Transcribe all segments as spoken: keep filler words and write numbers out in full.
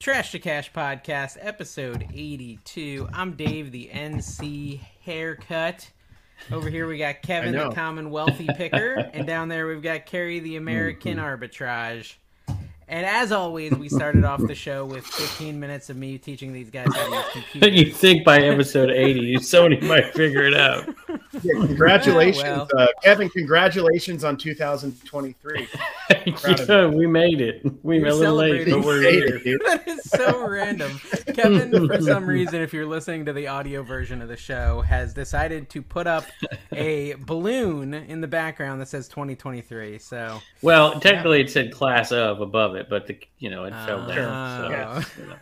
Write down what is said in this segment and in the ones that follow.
Trash to Cash Podcast, episode eighty-two. I'm Dave, the N C haircut. Over here we got Kevin, the Commonwealth Picker. And down there we've got Carrie, the American Arbitrage. And as always, we started off the show with fifteen minutes of me teaching these guys how to use computers. You think by episode eighty, somebody might figure it out. Yeah, congratulations, oh, well. uh, Kevin! Congratulations on two thousand twenty-three. Yeah, we made it. We we're a little late, but we're here. It, that is so random. Kevin, for some reason, if you're listening to the audio version of the show, has decided to put up a balloon in the background that says twenty twenty-three. So, well, technically it said "class of" above it, but the you know it uh, fell down. So. Yeah. Sure.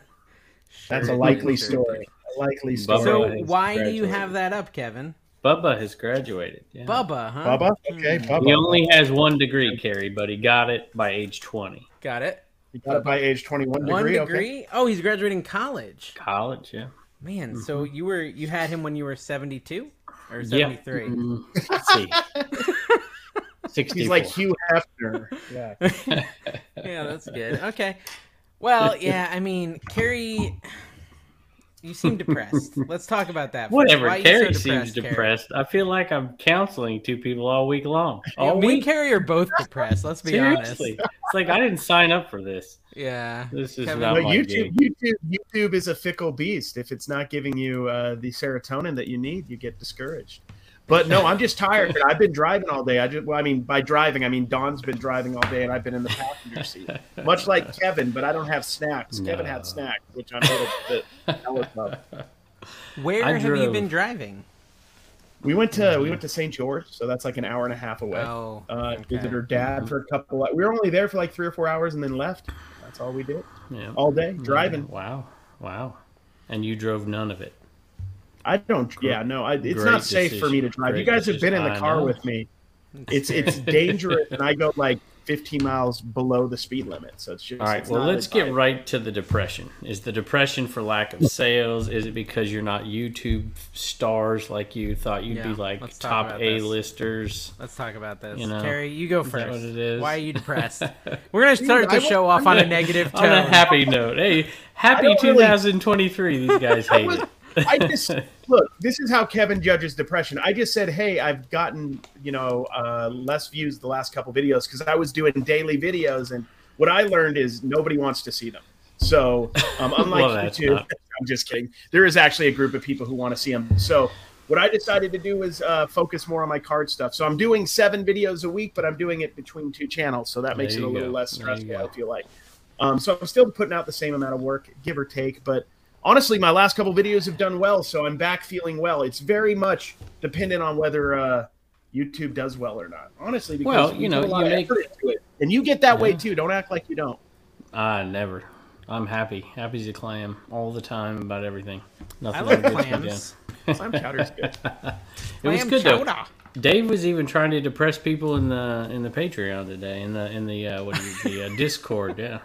That's a likely story. A likely story. So, why do you have that up, Kevin? Bubba has graduated. Yeah. Bubba, huh? Bubba? Okay, Bubba. He only has one degree, Carrie, but he got it by age twenty. Got it. He got it by age twenty-one degree. One degree? Okay. Oh, he's graduating college. College, yeah. Man, mm-hmm. so you were you had him when you were seventy-two or seventy-three? Yep. Mm-hmm. Let's see. sixty-four. He's like Hugh Hefner. Yeah. Yeah, that's good. Okay. Well, yeah, I mean, Carrie... You seem depressed. Let's talk about that. First. Whatever. Why Carrie so depressed, seems depressed. Carrie? I feel like I'm counseling two people all week long. All yeah, me week. and Carrie are both depressed. Let's be Seriously. honest. It's like I didn't sign up for this. Yeah. This is Kevin, not no, my YouTube, YouTube. YouTube is a fickle beast. If it's not giving you uh, the serotonin that you need, you get discouraged. But no, I'm just tired. I've been driving all day. I just, well, I mean, by driving, I mean Don's been driving all day, and I've been in the passenger seat, much like Kevin. But I don't have snacks. No. Kevin had snacks, which I'm a little bit jealous of. Where I have drove. you been driving? We went to we went to Saint George, so that's like an hour and a half away. Oh, uh, okay. Visited her dad for a couple. Of, we were only there for like three or four hours, and then left. That's all we did. Yeah. All day driving. Yeah. Wow, wow. And you drove none of it. I don't. Yeah, no. I, it's Great not safe decision. for me to drive. Great you guys decision. have been in the car with me. It's it's dangerous, and I go like fifteen miles below the speed limit. So it's just all right. It's well, let's get right to the depression. Is the depression for lack of sales? Is it because you're not YouTube stars like you thought you'd yeah, be like top A-listers? Let's talk about this. You know, Carrie, you go first. Is that what it is? Why are you depressed? We're gonna start Dude, the show off on a negative tone. On a happy note. Hey, happy twenty twenty-three. Really... These guys hate it. I just look. This is how Kevin judges depression. I just said, "Hey, I've gotten you know uh, less views the last couple videos because I was doing daily videos, and what I learned is nobody wants to see them. So, um, unlike well, YouTube, not... I'm just kidding. There is actually a group of people who want to see them. So, what I decided to do is uh, focus more on my card stuff. So, I'm doing seven videos a week, but I'm doing it between two channels, so that makes it a little go. less stressful. I feel like. Um, so, I'm still putting out the same amount of work, give or take, but. Honestly, my last couple videos have done well, so I'm back feeling well. It's very much dependent on whether uh, YouTube does well or not. Honestly, because well, you, you know, you make it to it. And you get that yeah. way too. Don't act like you don't. I never. I'm happy. Happy as a clam all the time about everything. Nothing I like clams. Clam chowder's good. It clam was good chowder. though. Dave was even trying to depress people in the in the Patreon today in the in the uh, what is it, the uh, Discord. Yeah.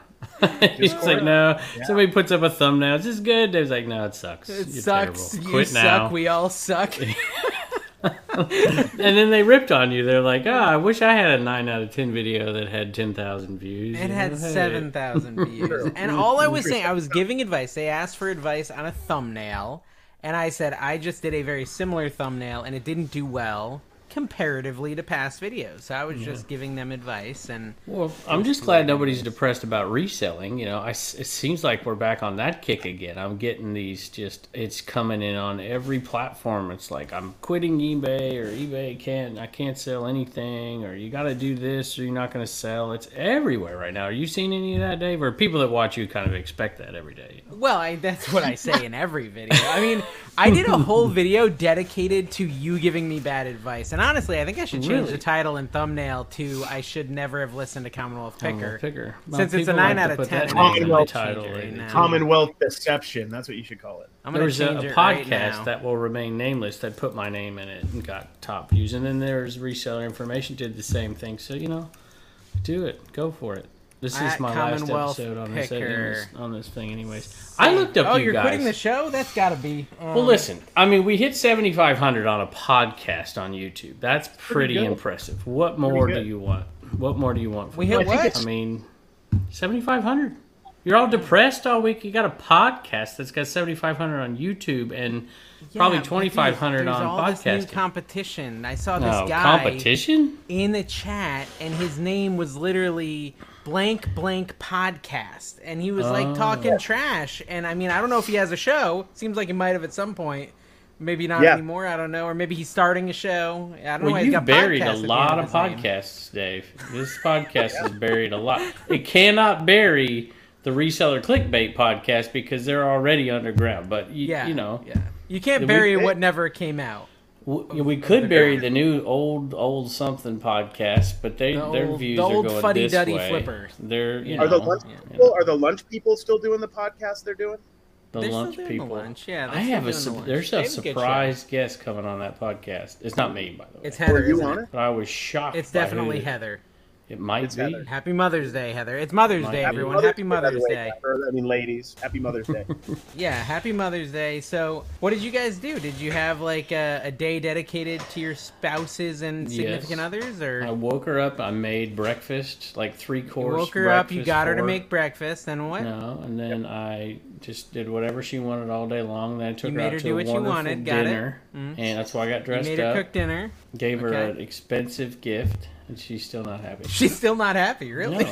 He's like, no. Yeah. Somebody puts up a thumbnail. This is good. Dave's like, no, it sucks. It You're sucks. Terrible. You Quit suck. Now. We all suck. And then they ripped on you. They're like, oh, I wish I had a nine out of ten video that had ten thousand views. It had seven thousand views. And all I was saying, I was giving advice. They asked for advice on a thumbnail, and I said I just did a very similar thumbnail, and it didn't do well. Comparatively to past videos, so I was yeah. just giving them advice. And well, I'm just glad nobody's depressed about reselling. You know, I, it seems like we're back on that kick again. I'm getting these just it's coming in on every platform. It's like I'm quitting eBay or eBay can't I can't sell anything or you got to do this or you're not going to sell. It's everywhere right now. Are you seeing any of that, Dave? Or people that watch you kind of expect that every day? You know? Well, I, that's what I say in every video. I mean, I did a whole video dedicated to you giving me bad advice, and I Honestly, I think I should change really? the title and thumbnail to "I should never have listened to Commonwealth Picker." Picker. Well, since it's a nine like out of ten. Commonwealth title, right Commonwealth Deception. That's what you should call it. I'm gonna there's change a, a it podcast right that will remain nameless that put my name in it and got top views, and then there's Reseller Information did the same thing. So you know, do it, go for it. This is my last episode on this, this on this thing, anyways. I looked up. Oh, you you're guys. quitting the show? That's got to be. Um... Well, listen. I mean, we hit seventy-five hundred on a podcast on YouTube. That's pretty, pretty impressive. What more do you want? What more do you want? From we hit what? I mean, seventy-five hundred. You're all depressed all week. You got a podcast that's got seventy-five hundred on YouTube and yeah, probably twenty-five hundred on all podcasting. This new competition. I saw this no, guy competition? in the chat, and his name was literally blank blank podcast, and he was like oh. talking trash. And I mean, I don't know if he has a show. Seems like he might have at some point. Maybe not yeah. anymore. I don't know. Or maybe he's starting a show. I don't well, know. You buried a lot of podcasts, name. Dave. This podcast yeah. is buried a lot. It cannot bury the Reseller Clickbait Podcast because they're already underground. But you, yeah. you know, yeah. you can't bury we, what never came out. We, we could bury the new old old something podcast, but they the their old, views the are going fuddy this duddy way. Flipper. They're you are know, the lunch yeah. people are the lunch people still doing the podcast they're doing. The they're lunch still doing people. The lunch. Yeah, I have a the su- there's a they surprise guest coming on that podcast. It's not me, by the way. It's Heather. Were you on it? But I was shocked. It's by definitely who. Heather. It might it's be. Heather. Happy Mother's Day, Heather. It's Mother's Day, Happy everyone. Mother's Happy Mother's Day. Day. I mean, ladies, Happy Mother's Day. Yeah, Happy Mother's Day. So, what did you guys do? Did you have like a, a day dedicated to your spouses and significant yes. others? Or I woke her up. I made breakfast, like three course. You woke her up. You got her to make breakfast. Then what? No, and then yep. I just did whatever she wanted all day long. Then I took you her out her to a wonderful wanted, dinner, mm-hmm. and that's why I got dressed up. You made her up, cook dinner. Gave her okay. an expensive gift. And she's still not happy. She's still not happy, really?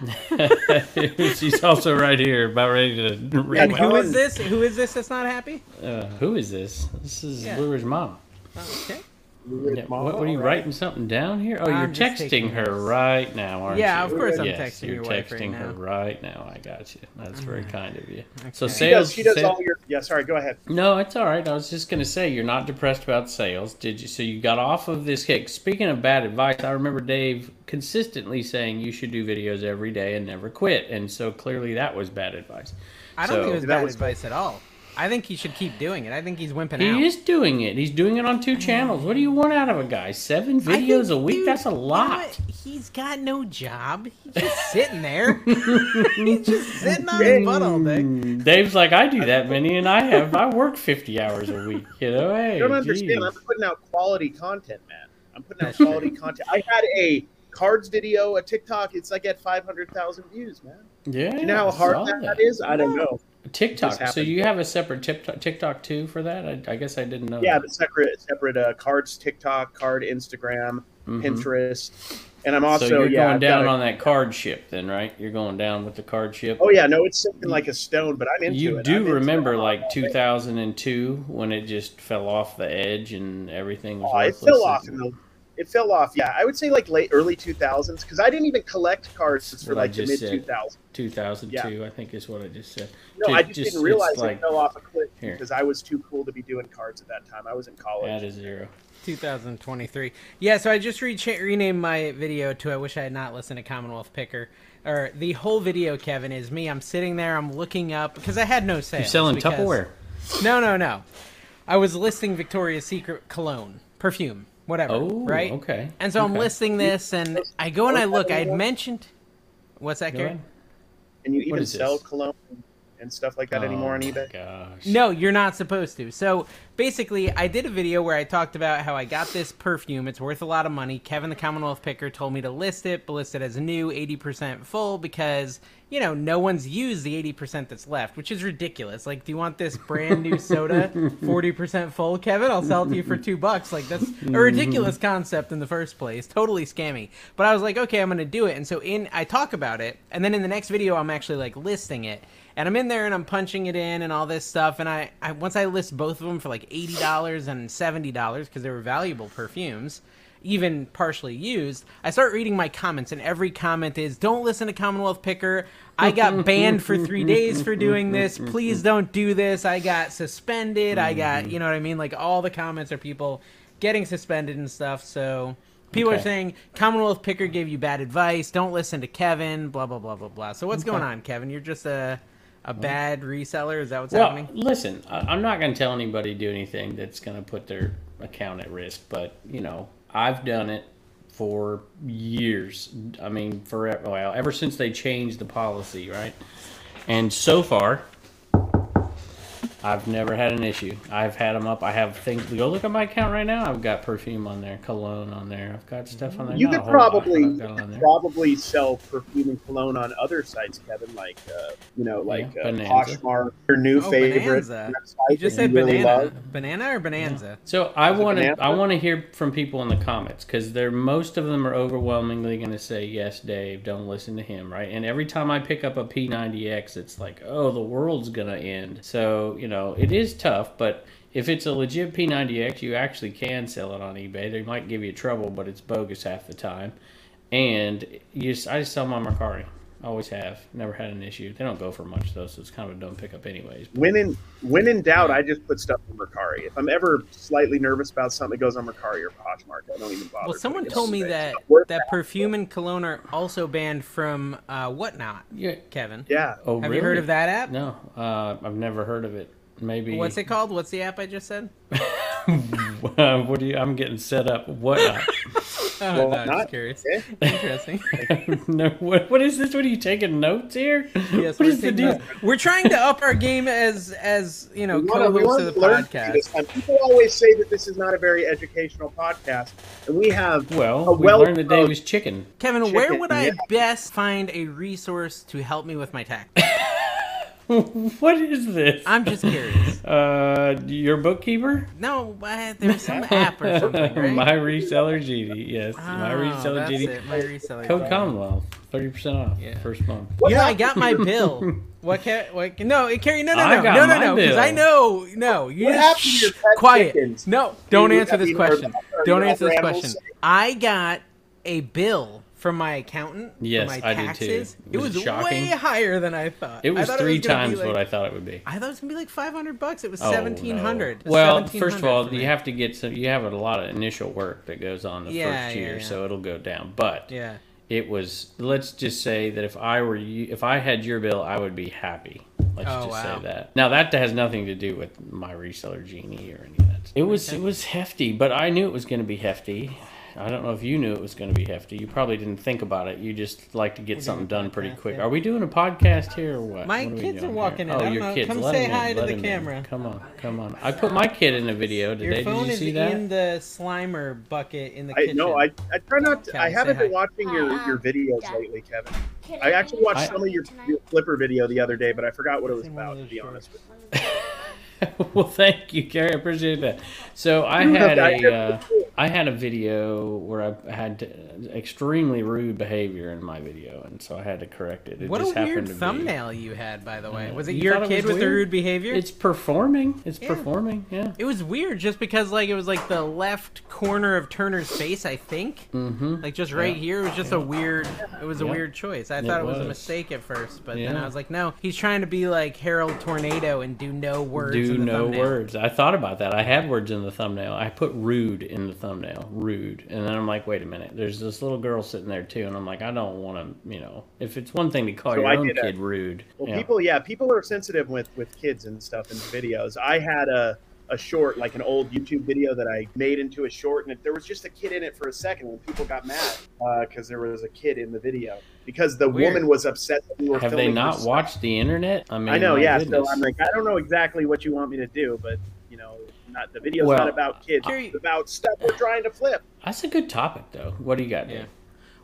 No. She's also right here, about ready to... And who is this? Who is this that's not happy? Uh, who is this? This is yeah. Lurer's mom. Oh, okay. Yeah, what, what are you right. writing something down here? Oh, I'm you're texting her this. right now, aren't yeah, you? Yeah, of course I'm yes, texting your wife right now. You're texting her right now. I got you. That's very right. kind of you. Okay. So sales. She does, she does sales. all your. Yeah, sorry. Go ahead. No, it's all right. I was just going to say you're not depressed about sales, did you? So you got off of this kick. Speaking of bad advice, I remember Dave consistently saying you should do videos every day and never quit, and so clearly that was bad advice. I don't so, think it was bad was, advice at all. I think he should keep doing it. I think he's wimping he out. He is doing it. He's doing it on two channels. What do you want out of a guy? Seven videos think, a week? Dude, that's a lot. You know, he's got no job. He's just sitting there. He's just sitting on his butt all day. Dave's like, I do that many, and I have. I work fifty hours a week. You know, hey, I don't understand. Geez. I'm putting out quality content, man. I'm putting out quality content. I had a cards video, a TikTok. It's like at five hundred thousand views, man. Yeah. Do you know how hard that, that is? I don't know. TikTok. So you have a separate TikTok, TikTok too for that? I, I guess I didn't know. Yeah, that. the separate separate uh, cards, TikTok, card, Instagram, mm-hmm. Pinterest, and I'm also so you're yeah, going I've down a, on that card ship then, right? You're going down with the card ship. Oh yeah, no, it's something like a stone, but I'm into you it. You do remember like two thousand two when it just fell off the edge and everything was. Oh, it fell off. In the, it fell off. Yeah, I would say like late early two thousands because I didn't even collect cards for like the mid two thousands. two thousand two, yeah. I think is what I just said. No, to, I just, just didn't realize like, it fell off a cliff because I was too cool to be doing cards at that time. I was in college. That is zero. two thousand twenty-three. Yeah, so I just re- renamed my video to I Wish I Had Not Listened to Commonwealth Picker. Or the whole video, Kevin, is me. I'm sitting there. I'm looking up because I had no sales. You're selling because, Tupperware. No, no, no. I was listing Victoria's Secret cologne, perfume, whatever. Oh, right? Okay. And so okay. I'm listing this, and I go and I look. I had mentioned. What's that, Carrie? And you even sell this? Cologne and stuff like that oh anymore on eBay? Gosh. No, you're not supposed to. So basically, I did a video where I talked about how I got this perfume. It's worth a lot of money. Kevin, the Commonwealth Picker, told me to list it, but list it as new, eighty percent full, because, you know, no one's used the eighty percent that's left, which is ridiculous. Like, do you want this brand new soda, forty percent full, Kevin? I'll sell it to you for two bucks. Like, that's a ridiculous concept in the first place. Totally scammy. But I was like, okay, I'm going to do it. And so in I talk about it, and then in the next video, I'm actually, like, listing it. And I'm in there, and I'm punching it in and all this stuff. And I, I once I list both of them for, like, eighty dollars and seventy dollars because they were valuable perfumes, even partially used, I start reading my comments. And every comment is, don't listen to Commonwealth Picker. I got banned for three days for doing this. Please don't do this. I got suspended. I got, you know what I mean? Like, all the comments are people getting suspended and stuff. So people okay. are saying Commonwealth Picker gave you bad advice. Don't listen to Kevin. Blah blah blah blah blah. So what's okay. going on, Kevin? You're just a a bad reseller. Is that what's well, happening? Listen, I'm not going to tell anybody to do anything that's going to put their account at risk. But you know, I've done it for years. I mean, forever. Well, ever since they changed the policy, right? And so far, I've never had an issue. I've had them up. I have things. Go look at my account right now. I've got perfume on there, cologne on there. I've got stuff on there. You could probably you could probably sell perfume and cologne on other sites, Kevin, like uh, you know, like yeah, uh, Poshmark, your new oh, favorite. You just said you banana, really banana or bonanza. Yeah. So I want to I want to hear from people in the comments because they're most of them are overwhelmingly going to say yes, Dave. Don't listen to him, right? And every time I pick up a P ninety X, it's like, oh, the world's gonna end. So you know. No, it is tough, but if it's a legit P ninety X, you actually can sell it on eBay. They might give you trouble, but it's bogus half the time. And you just, I just sell my Mercari. Always have. Never had an issue. They don't go for much, though, so it's kind of a dumb pickup anyways. But, when in when in doubt, yeah. I just put stuff on Mercari. If I'm ever slightly nervous about something, it goes on Mercari or Poshmark. I don't even bother. Well, someone told me that, that that perfume and cologne are also banned from uh, Whatnot, yeah. Kevin. Yeah. Oh, have really? You heard of that app? No. Uh, I've never heard of it. Maybe what's it called? What's the app I just said? What do you? I'm getting set up. What? oh, well, no, I'm just curious. Yeah. Interesting. no, what? What is this? What are you taking notes here? Yes. What is the deal? Notes. We're trying to up our game as as you know co-hosts of the podcast. People always say that this is not a very educational podcast, and we have well, a we well learned that Dave was chicken. Kevin, chicken. Where would I yeah. best find a resource to help me with my tax? What is this? I'm just curious. Uh, your bookkeeper? No, uh, there's some app or something, right? My Reseller G D, yes. Oh, my Reseller G D. My Reseller Code Commonwealth, thirty percent off yeah. first month. You yeah. know, I got my bill. What can, what can, no, Carrie, no, no, no, no, no, no, because I know, no. You what happened to your pet quiet. Chickens? No, don't Dude, answer this question. Don't answer this question. I got a bill. From my accountant, yes, for my I taxes, do too. It was, it was way higher than I thought. It was, thought three it was times like, what I thought it would be. I thought it was gonna be like five hundred bucks. It was oh, seventeen hundred. No. Well, seventeen hundred first of all, you have to get some. You have a lot of initial work that goes on the yeah, first year, yeah, yeah. so it'll go down. But yeah, it was. Let's just say that if I were you, if I had your bill, I would be happy. Let's oh, just wow. say that. Now that has nothing to do with my Reseller Genie or any of that. It was okay. it was hefty, but I knew it was gonna be hefty. I don't know if you knew it was going to be hefty. You probably didn't think about it. You just like to get something done pretty quick. Are we doing a podcast here or what? My what are kids are walking here? in. Oh, your know. kids. Come let say hi in. to let the camera. In. Come on, come on. I put my kid in a video today. Your phone Did you see is that? in the Slimer bucket in the I, kitchen. No, I, I try not to. Kevin, I haven't been hi. watching your, your videos Dad. lately, Kevin. Can I actually watched I, some of your, your Flipper video the other day, but I forgot what it was about, to be honest with you. Well, thank you, Carrie. I appreciate that. So I had a, uh, I had a video where I had extremely rude behavior in my video, and so I had to correct it. It what just a weird to thumbnail be, you had, by the way. Uh, was it you your kid it with weird? the rude behavior? It's performing. It's yeah. performing. Yeah. It was weird, just because like it was like the left corner of Turner's face, I think. Mm-hmm. Like just right yeah. here, it was just yeah. a weird. It was yeah. a weird choice. I it thought it was. was a mistake at first, but yeah. then I was like, no, he's trying to be like Harold Tornado and do no words. Do no thumbnail. words. I thought about that. I had words in the thumbnail. I put rude in the thumbnail. Rude. And then I'm like, wait a minute. There's this little girl sitting there too, and I'm like, I don't want to, you know, if it's one thing to call so your I own kid a, rude. Well, yeah. people, yeah, people are sensitive with, with kids and stuff in videos. I had a, a short, like an old YouTube video that I made into a short, and it, there was just a kid in it for a second when people got mad because uh, there was a kid in the video. Because the Weird. woman was upset that we were Have filming they not watched the internet? I mean, I know, yeah. Goodness. So I'm like, I don't know exactly what you want me to do, but, you know, not the video's well, not about kids. I, it's about stuff we're trying to flip. That's a good topic, though. What do you got, Dave? Yeah.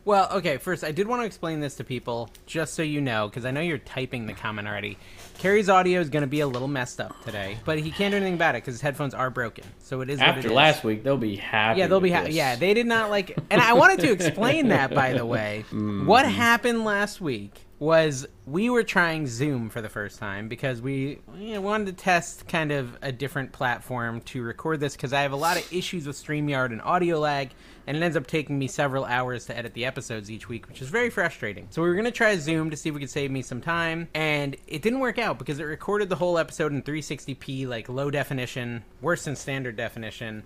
Well, okay, first, I did want to explain this to people, just so you know, because I know you're typing the comment already. Carrie's audio is going to be a little messed up today, but he can't do anything about it because his headphones are broken. So it is After what it is. last week, they'll be happy. Yeah, they'll be happy. Yeah, they did not like it. And I wanted to explain that, by the way. Mm. What happened last week was we were trying Zoom for the first time because we you know, wanted to test kind of a different platform to record this, because I have a lot of issues with StreamYard and audio lag, and it ends up taking me several hours to edit the episodes each week, which is very frustrating. So we were going to try Zoom to see if we could save me some time, and it didn't work out because it recorded the whole episode in three sixty p, like low definition, worse than standard definition,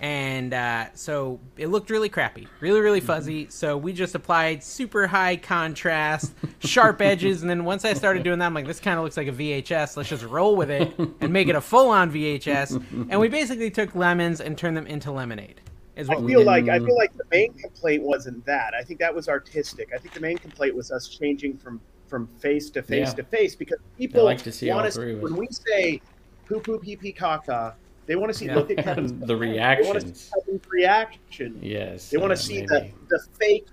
and uh, so it looked really crappy, really, really fuzzy, so we just applied super high contrast, sharp edges, and then once I started doing that, I'm like, this kind of looks like a V H S. Let's just roll with it and make it a full-on V H S. And we basically took lemons and turned them into lemonade. Is what I feel we like. I feel like the main complaint wasn't that. I think that was artistic. I think the main complaint was us changing from from face to face yeah. to face, because people like to see want us when we say poo poo pee pee caca. They want to see yeah. look at Kevin's the reactions. They want to see Kevin's reaction. Yes. They want yeah, to see the, the fake.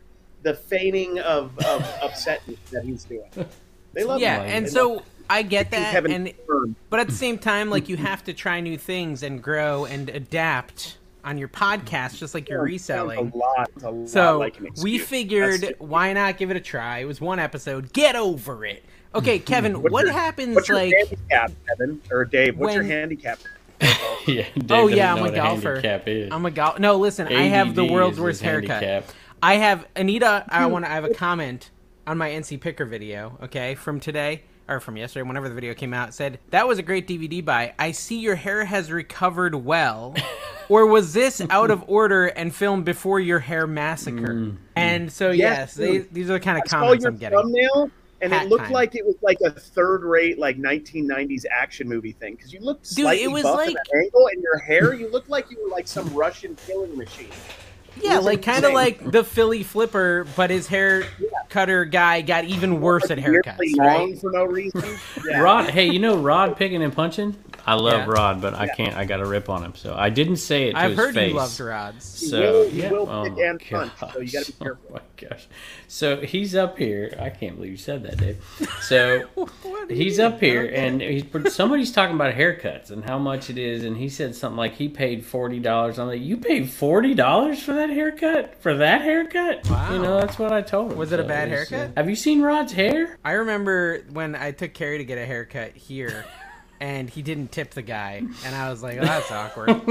the feigning of, of upsetness that he's doing. They love yeah, him. Yeah, and they so I get that, and, but at the same time, like, you have to try new things and grow and adapt on your podcast, just like you're reselling. A lot, a lot so like an we figured, why not give it a try? It was one episode. Get over it. Okay, Kevin, what your, happens, what's your like... What's handicap, Kevin? Or Dave, what's when, your handicap? yeah, Dave oh, yeah, I'm a golfer. I'm a golfer. No, listen, A D D I have the world's worst haircut. Handicap. I have Anita. I want to. I have a comment on my N C Picker video, okay, from today or from yesterday, whenever the video came out. It said, "That was a great D V D buy. I see your hair has recovered well, or was this out of order and filmed before your hair massacre?" Mm-hmm. And so, yes, yes they, these are the kind of I comments saw your I'm getting. Thumbnail, and Hat it looked time. Like it was like a third-rate, like nineteen nineties action movie thing, because you looked slightly Dude, it was buff like... at an angle, and your hair, you looked like you were like some Russian killing machine. Yeah, like kind of like the Philly Flipper, but his hair yeah. cutter guy got even worse at haircuts. Really long for no reason. Yeah. Rod, hey, you know Rod picking and punching? I love yeah. Rod, but yeah. I can't. I got a rip on him, so I didn't say it to I've his face. I've heard you loved Rods. So he will, he will yeah. pick oh and punch, gosh. So you got to be careful. Oh my gosh! So he's up here. I can't believe you said that, Dave. So he's up here, and he's somebody's talking about haircuts and how much it is, and he said something like he paid forty dollars. I'm like, you paid forty dollars for that haircut? For that haircut? Wow! You know, that's what I told him. Was it so a bad was, haircut? Uh, have you seen Rod's hair? I remember when I took Carrie to get a haircut here. And he didn't tip the guy. And I was like, oh, that's awkward.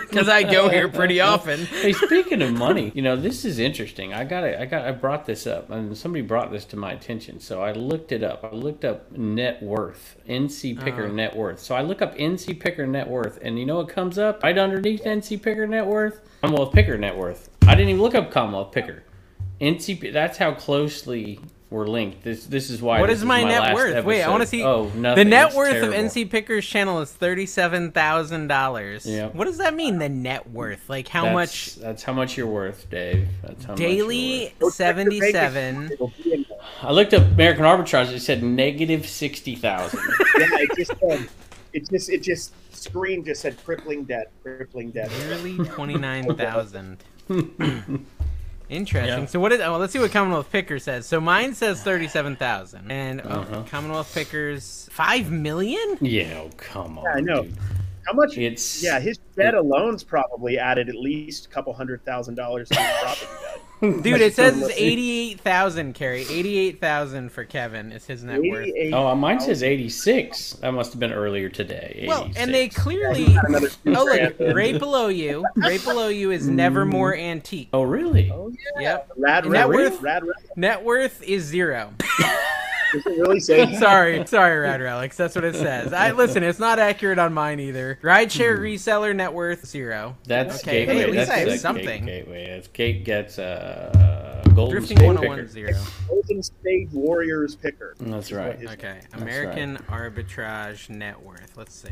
Because I go here pretty often. Hey, speaking of money, you know, this is interesting. I got I got I brought this up. And somebody brought this to my attention. So I looked it up. I looked up net worth. N C Picker uh-huh. net worth. So I look up N C Picker net worth. And you know what comes up right underneath N C Picker net worth? Commonwealth Picker net worth. I didn't even look up Commonwealth Picker. N C That's how closely... we're linked. This this is why. What is my, is my net worth? Episode. Wait, I want to see. Oh, nothing. The net it's worth terrible. Of N C Picker's channel is thirty-seven thousand dollars. Yeah. What does that mean? The net worth, like how that's, much? That's how much you're worth, Dave. That's how daily much you're worth. seventy-seven. I looked up American Arbitrage. It said negative sixty thousand. Yeah, it just um, it just it just screen just said crippling debt, crippling debt. Nearly twenty-nine thousand. Interesting. Yep. So what is? Well, let's see what Commonwealth Picker says. So mine says thirty-seven thousand, and oh, uh-huh. Commonwealth Picker's five million. Yeah, oh, come on. Yeah, I know. Dude. How much? It's yeah. His debt it, alone's probably added at least a couple hundred thousand dollars to the property value. Dude, it says it's eighty-eight thousand. Carrie, eighty-eight thousand for Kevin is his net worth. Oh, mine says eighty-six. That must have been earlier today. Well, and they clearly. Oh, look, right below you. Right below you is Nevermore Antique. Oh, really? Oh, yeah. Yep. Rad net worth. Rad Relics. Net worth is zero. Does it really say? sorry, sorry, Rad Relics. That's what it says. I listen. It's not accurate on mine either. Rideshare reseller net worth zero. That's okay. Gateway. Hey, at least that's I have something. Gateway. That's Kate gets a uh, golden Drifting state picker. Zero. Golden State Warriors picker. That's right. Okay. That's American right. Arbitrage net worth. Let's see.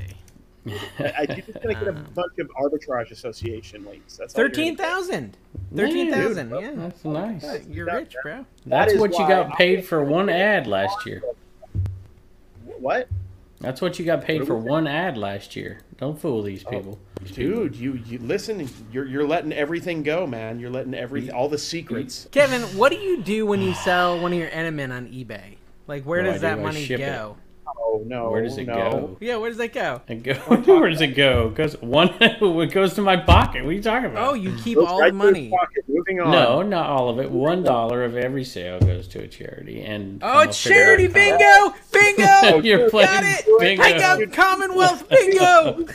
I think it's gonna get a bunch of arbitrage association links. That's thirteen thousand. Thirteen thousand. Yeah, that's nice. You're rich, bro. That's what you got paid for one ad last year. What? That's what you got paid for one ad last year. Don't fool these people, oh, dude. You you listen. You're you're letting everything go, man. You're letting everything, all the secrets. Kevin, what do you do when you sell one of your Enemin on eBay? Like, where does that money go? Oh no! Where does it no. go? Yeah, where does that go? It go where does it go? It goes one. It goes to my pocket. What are you talking about? Oh, you keep all right the money. Pocket, moving on. No, not all of it. One dollar of every sale goes to a charity. And oh, it's charity bingo! How... Bingo! You're playing got it. Bingo. I got Commonwealth bingo.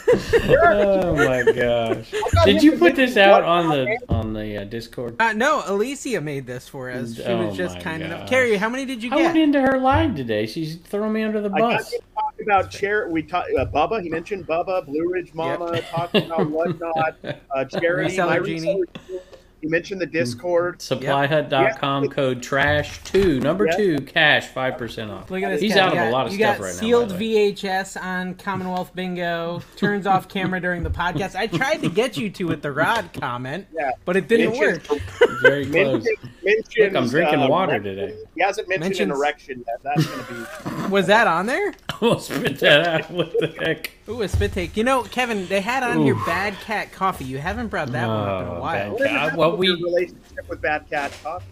Oh my gosh! Did you put this out on the on the uh, Discord? Uh, no, Alicia made this for us. She oh was just kind enough. Carrie, how many did you get? I went into her live today. She's throwing me under the bus. About charity, we talked uh, Bubba. He mentioned Bubba, Blue Ridge Mama, yep. Talking about Whatnot, uh, charity. He mentioned the Discord. Supply hut dot com yep. Code trash two number yep. two cash five percent off. Look at this. He's cat. Out got, of a lot of stuff right now. You got sealed V H S on Commonwealth Bingo. Turns off camera during the podcast. I tried to get you to with the Rod comment, yeah. But it didn't mentions, work. Very close. Mentions, Look, I'm drinking uh, water today. He hasn't mentioned mentions. An erection yet. That's gonna be. Was that on there? We'll spit that out. What the heck? Ooh, a spit take. You know, Kevin, they had on Ooh. Your Bad Cat Coffee. You haven't brought that oh, one up in a while. Bad well, we relationship with Bad Cat Coffee.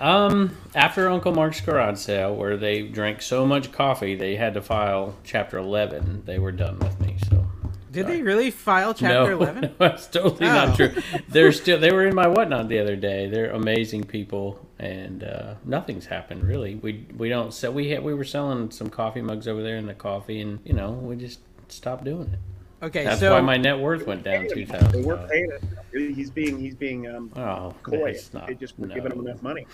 um, after Uncle Mark's garage sale, where they drank so much coffee, they had to file Chapter eleven. They were done with me. So did Sorry. They really file Chapter eleven? No, that's totally oh. not true. They're still. They were in my Whatnot the other day. They're amazing people, and uh, nothing's happened really. We we don't sell. We had, we were selling some coffee mugs over there in the coffee, and you know we just. Stop doing it. Okay, that's so why my net worth went down two thousand. We're paying it. He's being he's being um oh, coy. Not, they just weren't no. giving him enough money.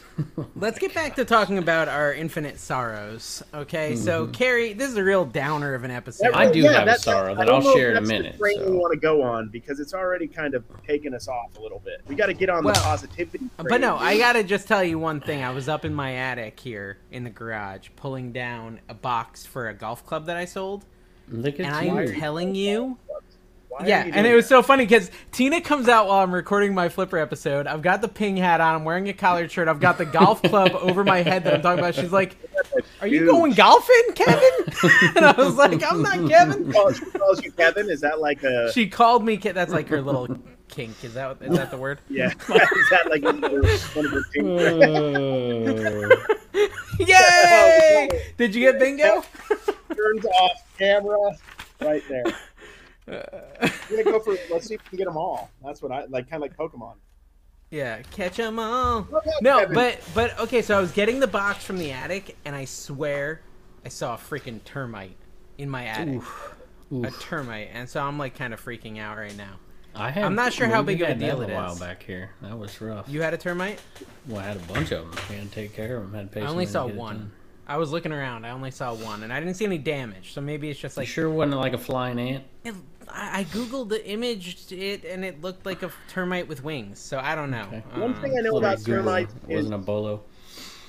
Let's get back to talking about our infinite sorrows. Okay, mm-hmm. So Carrie, this is a real downer of an episode. I do yeah, have a sorrow that I'll share in a minute. That's the train so. We want to go on because it's already kind of taken us off a little bit. We got to get on well, the positivity train. But no, I got to just tell you one thing. I was up in my attic here in the garage pulling down a box for a golf club that I sold. Look at and I'm you. Telling you, Why yeah. You and it was so funny because Tina comes out while I'm recording my Flipper episode. I've got the ping hat on. I'm wearing a collared shirt. I've got the golf club over my head that I'm talking about. She's like, "Are you going golfing, Kevin?" And I was like, "I'm not Kevin." Oh, she calls you Kevin? Is that like a? She called me. That's like her little kink. Is that is that the word? Yeah. Is that like one of her kinks? Yay! Did you get bingo? Turns off camera right there. Uh, We're gonna go for, let's see if we can get them all. That's what I like, kind of like Pokemon. Yeah, catch them all. No, but but okay, so I was getting the box from the attic, and I swear I saw a freaking termite in my attic. Oof. Oof. A termite, and so I'm like kind of freaking out right now. I had, I'm not sure how big of a deal it is. A while back here, that was rough. You had a termite? Well, I had a bunch of them. I had to take care of them. I, had to I only saw one. I was looking around. I only saw one, and I didn't see any damage. So maybe it's just like... You sure wasn't like a flying ant? It, I Googled the image, it, and it looked like a termite with wings. So I don't know. Okay. Um, one thing I know about termites is... It wasn't a bolo.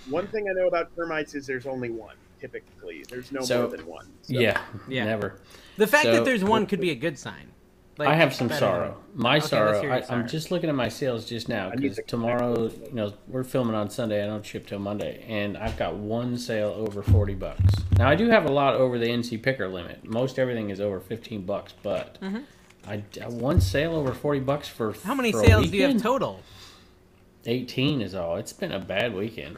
One thing I know about termites is there's only one, typically. There's no so, more than one. So. Yeah, yeah, never. The fact so, that there's one could be a good sign. Like, I have some sorrow. My okay, sorrow, I, sorrow. I'm just looking at my sales just now because tomorrow, you know, we're filming on Sunday. I don't ship till Monday, and I've got one sale over forty bucks. Now I do have a lot over the N C Picker limit. Most everything is over fifteen bucks, but mm-hmm. I, I one sale over forty bucks for how many for sales do you have total? Eighteen is all. It's been a bad weekend.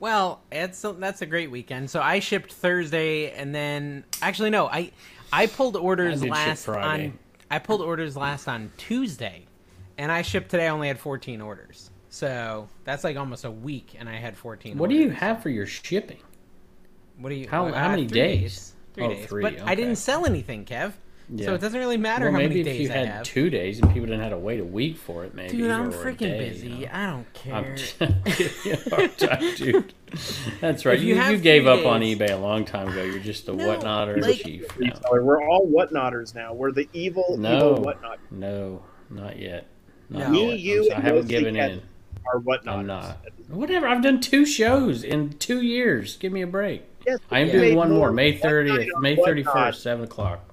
Well, it's a, that's a great weekend. So I shipped Thursday, and then actually no, I. I pulled orders I last on I pulled orders last on Tuesday, and I shipped today. I only had fourteen orders, so that's like almost a week, and I had fourteen. What orders. Do you have for your shipping? What do you? How, well, how many three days? days? Three oh, days. Three, but okay. I didn't sell anything, Kev. Yeah. So it doesn't really matter well, how many days I have. Maybe if you had two days and people didn't have to wait a week for it, maybe. Dude, I'm freaking day, busy. You know? I don't care. I'm time, dude. That's right. If you you, you gave days. Up on eBay a long time ago. You're just a no, whatnotter in like, chief. Now. We're all whatnotters now. We're the evil, no, evil whatnot. No, not yet. Not no. yet. Me, you, so and I haven't given in. Are whatnotters. I'm not. Whatever. I've done two shows in two years. Give me a break. Yes, I am doing one more. more. May thirtieth, May thirty-first, seven o'clock.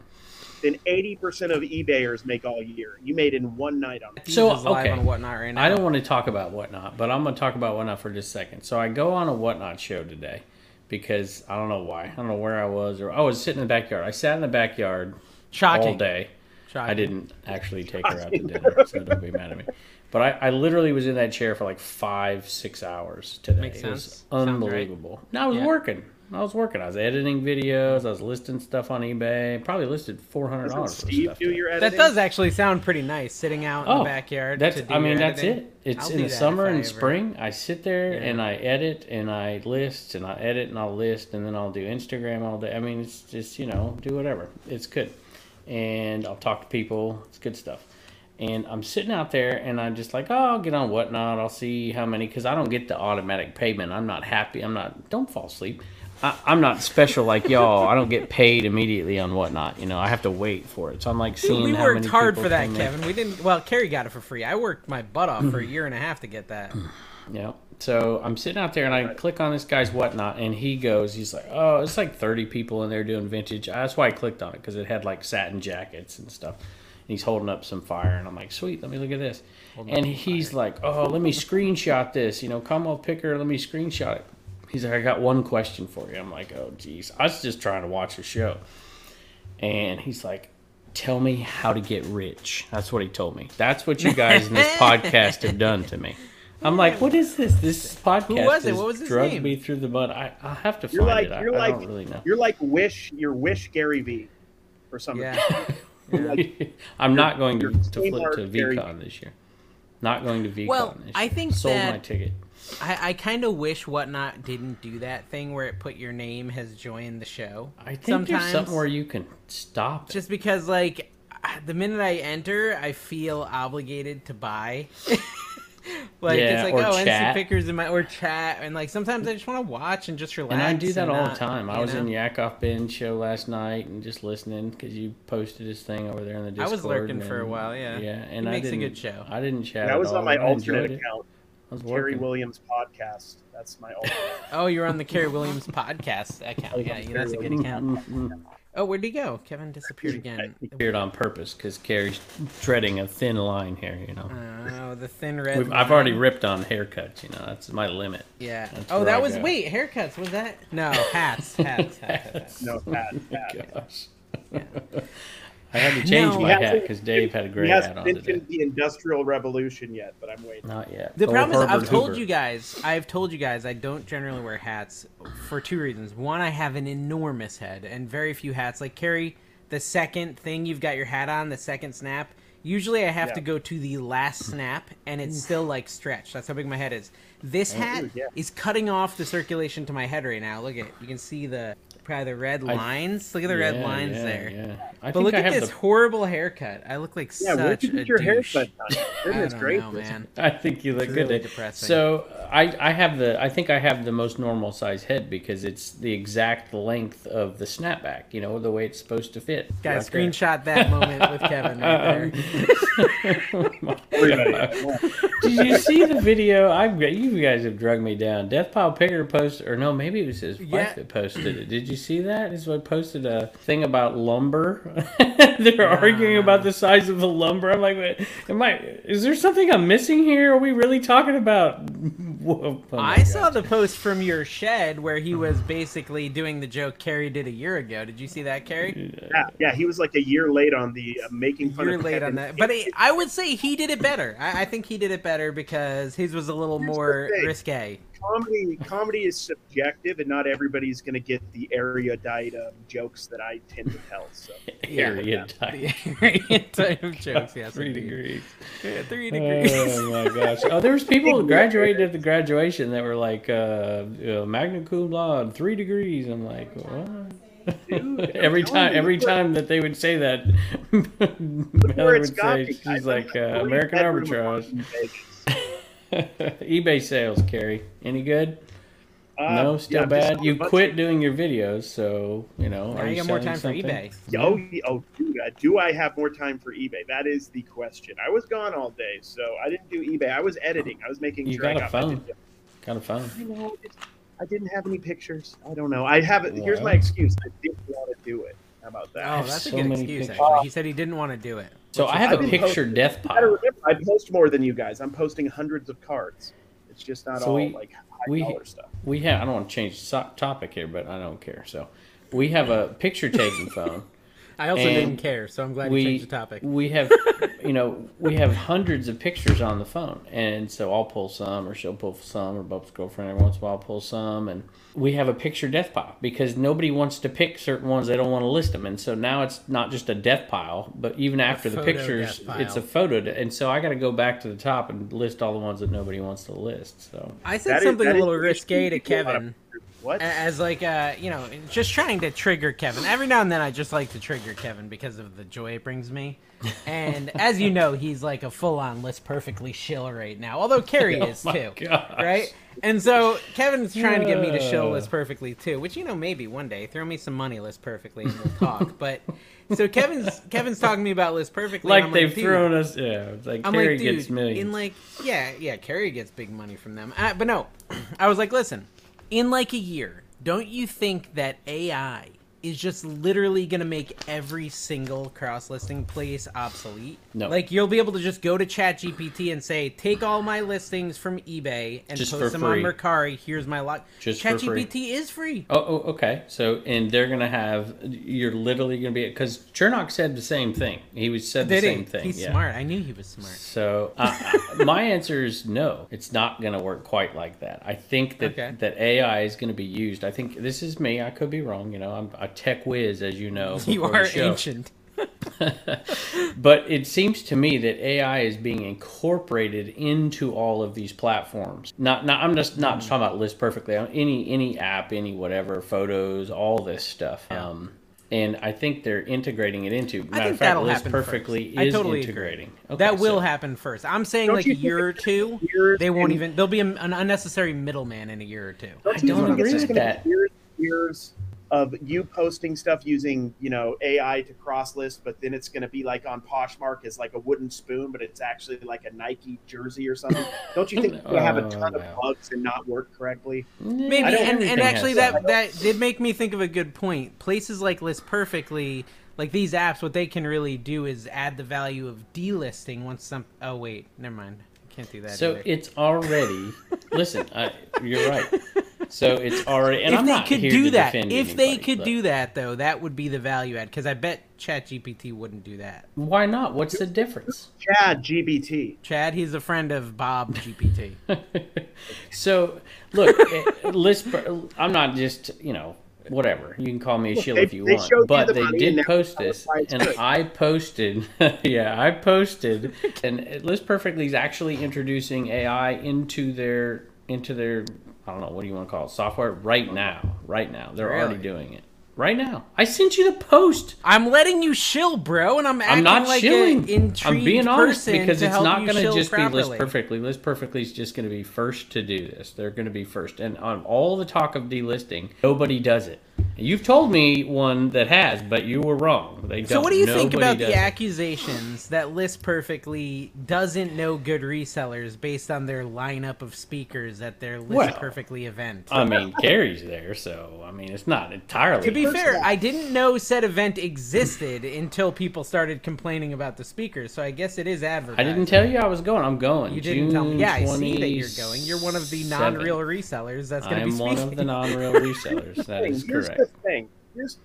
Then eighty percent of eBayers make all year. You made in one night on it. So, okay. On Whatnot right now. I don't want to talk about Whatnot, but I'm going to talk about Whatnot for just a second. So I go on a Whatnot show today because I don't know why. I don't know where I was. or I was sitting in the backyard. I sat in the backyard Shocking. all day. Shocking. I didn't actually take her out to dinner, so don't be mad at me. But I, I literally was in that chair for like five, six hours today. Makes sense. It was unbelievable. Sounds right. No, I was yeah. working. I was working. I was editing videos. I was listing stuff on eBay. Probably listed four hundred dollars. Steve, do your editing. That does actually sound pretty nice. Sitting out in oh, the backyard. That's. To do I mean, that's editing. It. It's I'll in the summer and ever. Spring. I sit there yeah. and I edit and I list and I edit and I'll list and then I'll do Instagram all day. I mean, it's just you know do whatever. It's good, and I'll talk to people. It's good stuff. And I'm sitting out there, and I'm just like, oh, I'll get on Whatnot. I'll see how many, because I don't get the automatic payment. I'm not happy. I'm not. Don't fall asleep. I, I'm not special like y'all. I don't get paid immediately on Whatnot. You know, I have to wait for it. So I'm like seeing. Dude, we how worked many hard for that, Kevin. In. We didn't. Well, Carrie got it for free. I worked my butt off for a year and a half to get that. Yeah. So I'm sitting out there, and I click on this guy's Whatnot, and he goes, he's like, oh, it's like thirty people in there doing vintage. That's why I clicked on it, because it had like satin jackets and stuff. And he's holding up some fire, and I'm like, sweet, let me look at this. Holding and he's fire. Like, oh, let me screenshot this. You know, Commonwealth Picker, let me screenshot it. He's like, I got one question for you. I'm like, oh, geez. I was just trying to watch a show. And he's like, tell me how to get rich. That's what he told me. That's what you guys in this podcast have done to me. I'm like, what is this? This podcast Who was it? What was his drugged name? Me through the mud. I, I have to you're find like, it. You're I, like, I don't really know. You're like Wish, you're Wish Gary V or something. Yeah. Like, I'm not going to, to flip to VCon this year. Not going to VCon well, this year. I think sold that my ticket. I, I kind of wish Whatnot didn't do that thing where it put your name has joined the show. I think sometimes, there's something where you can stop it. Just because, like, the minute I enter, I feel obligated to buy. Like yeah, it's like oh, Insta Pickers in my or chat, and like sometimes I just want to watch and just relax. And I do that all not, the time. I was know? in Yakov Benz show last night and just listening because you posted this thing over there in the Discord. I was lurking and, for a while, yeah. Yeah, and it I makes didn't, a good show. I didn't chat. That was all. on my I alternate account. I was Carrie Williams podcast. That's my alternate. Oh, you're on the Carrie Williams podcast account. Yeah, yeah that's a good account. Oh, where'd he go? Kevin disappeared again. He disappeared on purpose because Carrie's treading a thin line here, you know. Oh, the thin red We've, line. I've already ripped on haircuts, you know. That's my limit. Yeah. That's oh, that I was... Go. Wait, haircuts. Was that? No, hats. Hats. hats, hats. No, hats. Hats. Oh, gosh. Yeah. I had to change no, my hat because Dave had a great hat on today. He hasn't mentioned the Industrial Revolution yet, but I'm waiting. Not yet. The oh, problem Herbert is I've told Hoover. you guys, I've told you guys I don't generally wear hats for two reasons. One, I have an enormous head and very few hats. Like, Carrie, the second thing you've got your hat on, the second snap, usually I have yeah. to go to the last snap, and it's still, like, stretched. That's how big my head is. This oh, hat yeah. is cutting off the circulation to my head right now. Look at it. You can see the... Probably the red lines. I, look at the yeah, red lines yeah, there. Yeah. I but think look I at this the... horrible haircut. I look like yeah, such you a your douche. Haircut It's great, know, man. I think you look really good. Depressing. So I, I have the. I think I have the most normal size head because it's the exact length of the snapback. You know the way it's supposed to fit. Got to screenshot that moment with Kevin right there. Did you see the video? I've you guys have drugged me down. Death Pile Picker posted, or no, maybe it was his wife yeah. that posted it. Did you? You see that? Is what posted a thing about lumber. They're yeah. arguing about the size of the lumber. I'm like, wait, am I? Is there something I'm missing here? Are we really talking about? Whoa, oh I God. saw the post from your shed where he was basically doing the joke Carrie did a year ago. Did you see that, Carrie? Yeah, yeah. He was like a year late on the uh, making fun. You're late on that, but it, I would say he did it better. I, I think he did it better because his was a little Here's more risque. Comedy, comedy is subjective, and not everybody's going to get the erudite um, jokes that I tend to tell. So. Yeah, yeah. erudite of jokes, yes. Three indeed. degrees. Yeah, three degrees. Oh, my gosh. Oh, there was people who graduated at the graduation that were like, uh, uh, magna cum laude, three degrees. I'm like, what? Dude, every time every time that they would say that, Heather would say, she's like, uh, American Arbitrage. eBay sales, Carrie. Any good? Uh, no, still yeah, bad. You quit of... doing your videos, so you know. Now are you, you got more time something? for eBay? Oh, oh, dude, uh, do I have more time for eBay? That is the question. I was gone all day, so I didn't do eBay. I was editing. I was making. You sure got, I got, a phone. got a phone. I know. I didn't have any pictures. I don't know. I haven't. Wow. Here's my excuse. I didn't want to do it. How about that? Oh, that's so a good excuse. Actually, he said he didn't want to do it. So I have I've a picture death pile. I, remember, I post more than you guys. I'm posting hundreds of cards. It's just not so all we, like high we, dollar stuff. We have. I don't want to change topic here, but I don't care. So we have a picture taking phone I also and didn't care, so I'm glad we, you changed the topic. We have, you know, we have hundreds of pictures on the phone, and so I'll pull some, or she'll pull some, or Bub's girlfriend every once in a while pulls some, and we have a picture death pile because nobody wants to pick certain ones; they don't want to list them, and so now it's not just a death pile, but even after the pictures, it's a photo. De- and so I got to go back to the top and list all the ones that nobody wants to list. So I said that something is, a little risque to Kevin. What? As like, uh, you know, just trying to trigger Kevin. Every now and then I just like to trigger Kevin because of the joy it brings me. And as you know, he's like a full-on List Perfectly shill right now. Although Carrie oh is too, gosh. right? And so Kevin's trying to get me to shill List Perfectly too, which, you know, maybe one day. Throw me some money, List Perfectly, and we'll talk. But so Kevin's Kevin's talking to me about List Perfectly. Like they've like, thrown us, yeah. It's like I'm Carrie like, dude, gets millions. And like, yeah, yeah, Carrie gets big money from them. I, but no, I was like, listen. In like a year, don't you think that A I is just literally going to make every single cross-listing place obsolete? No. Like, you'll be able to just go to ChatGPT and say, take all my listings from eBay and just post them free. on Mercari. Here's my lot. ChatGPT is free. Oh, oh, okay. So, and they're going to have, you're literally going to be, because Chernock said the same thing. He was said they the didn't. same thing. He's yeah. smart. I knew he was smart. So, uh, my answer is no. It's not going to work quite like that. I think that, okay. that A I is going to be used. I think, this is me. I could be wrong. You know, I'm, I tech whiz, as you know. You are ancient. But it seems to me that A I is being incorporated into all of these platforms. Not, not I'm just not just talking about List Perfectly. Any, any app, any whatever, photos, all this stuff. Yeah. Um, and I think they're integrating it into. Matter I think of fact, that'll List happen Perfectly first. Is I totally integrating. Okay, that will so. happen first. I'm saying don't like a year or two, years they won't even. There'll be a, an unnecessary middleman in a year or two. Don't I don't agree with that. Years, years. Of you posting stuff using, you know, A I to cross list, but then it's going to be like on Poshmark as like a wooden spoon, but it's actually like a Nike jersey or something. Don't you think we oh, have a ton no. of bugs and not work correctly? Maybe, and, and actually that, that did make me think of a good point. Places like List Perfectly, like these apps, what they can really do is add the value of delisting once some. Oh wait, never mind. Can't do that. So either. It's already. Listen, I, you're right. So it's already. And if I'm they not could here do to that, if anybody, they could but. do that, though, that would be the value add. Because I bet ChatGPT wouldn't do that. Why not? What's the difference? ChatGPT. Chad, he's a friend of Bob G P T. So look, List. I'm not just you know. Whatever. You can call me a shill if you want. But they did post this, and I posted, yeah, I posted, and List Perfectly is actually introducing A I into their, into their, I don't know, what do you want to call it, software right now. Right now. They're already doing it. Right now. I sent you the post. I'm letting you shill, bro, and I'm acting I'm not like shilling. an intrigued person. I'm being honest because it's not going to just properly. be List Perfectly. List Perfectly is just going to be first to do this. They're going to be first. And on all the talk of delisting, nobody does it. You've told me one that has, but you were wrong. They don't. So what do you nobody think about the it. accusations that List Perfectly doesn't know good resellers based on their lineup of speakers at their List well, Perfectly event? I mean, Carrie's there, so I mean, it's not entirely. To be personal. fair, I didn't know said event existed until people started complaining about the speakers. So I guess it is advertised. I didn't tell you I was going. I'm going. You didn't June tell me. Yeah, I see that you're going. You're one of the non-real resellers that's going to be speaking. I'm one of the non-real resellers. That is correct. Thing. Here's,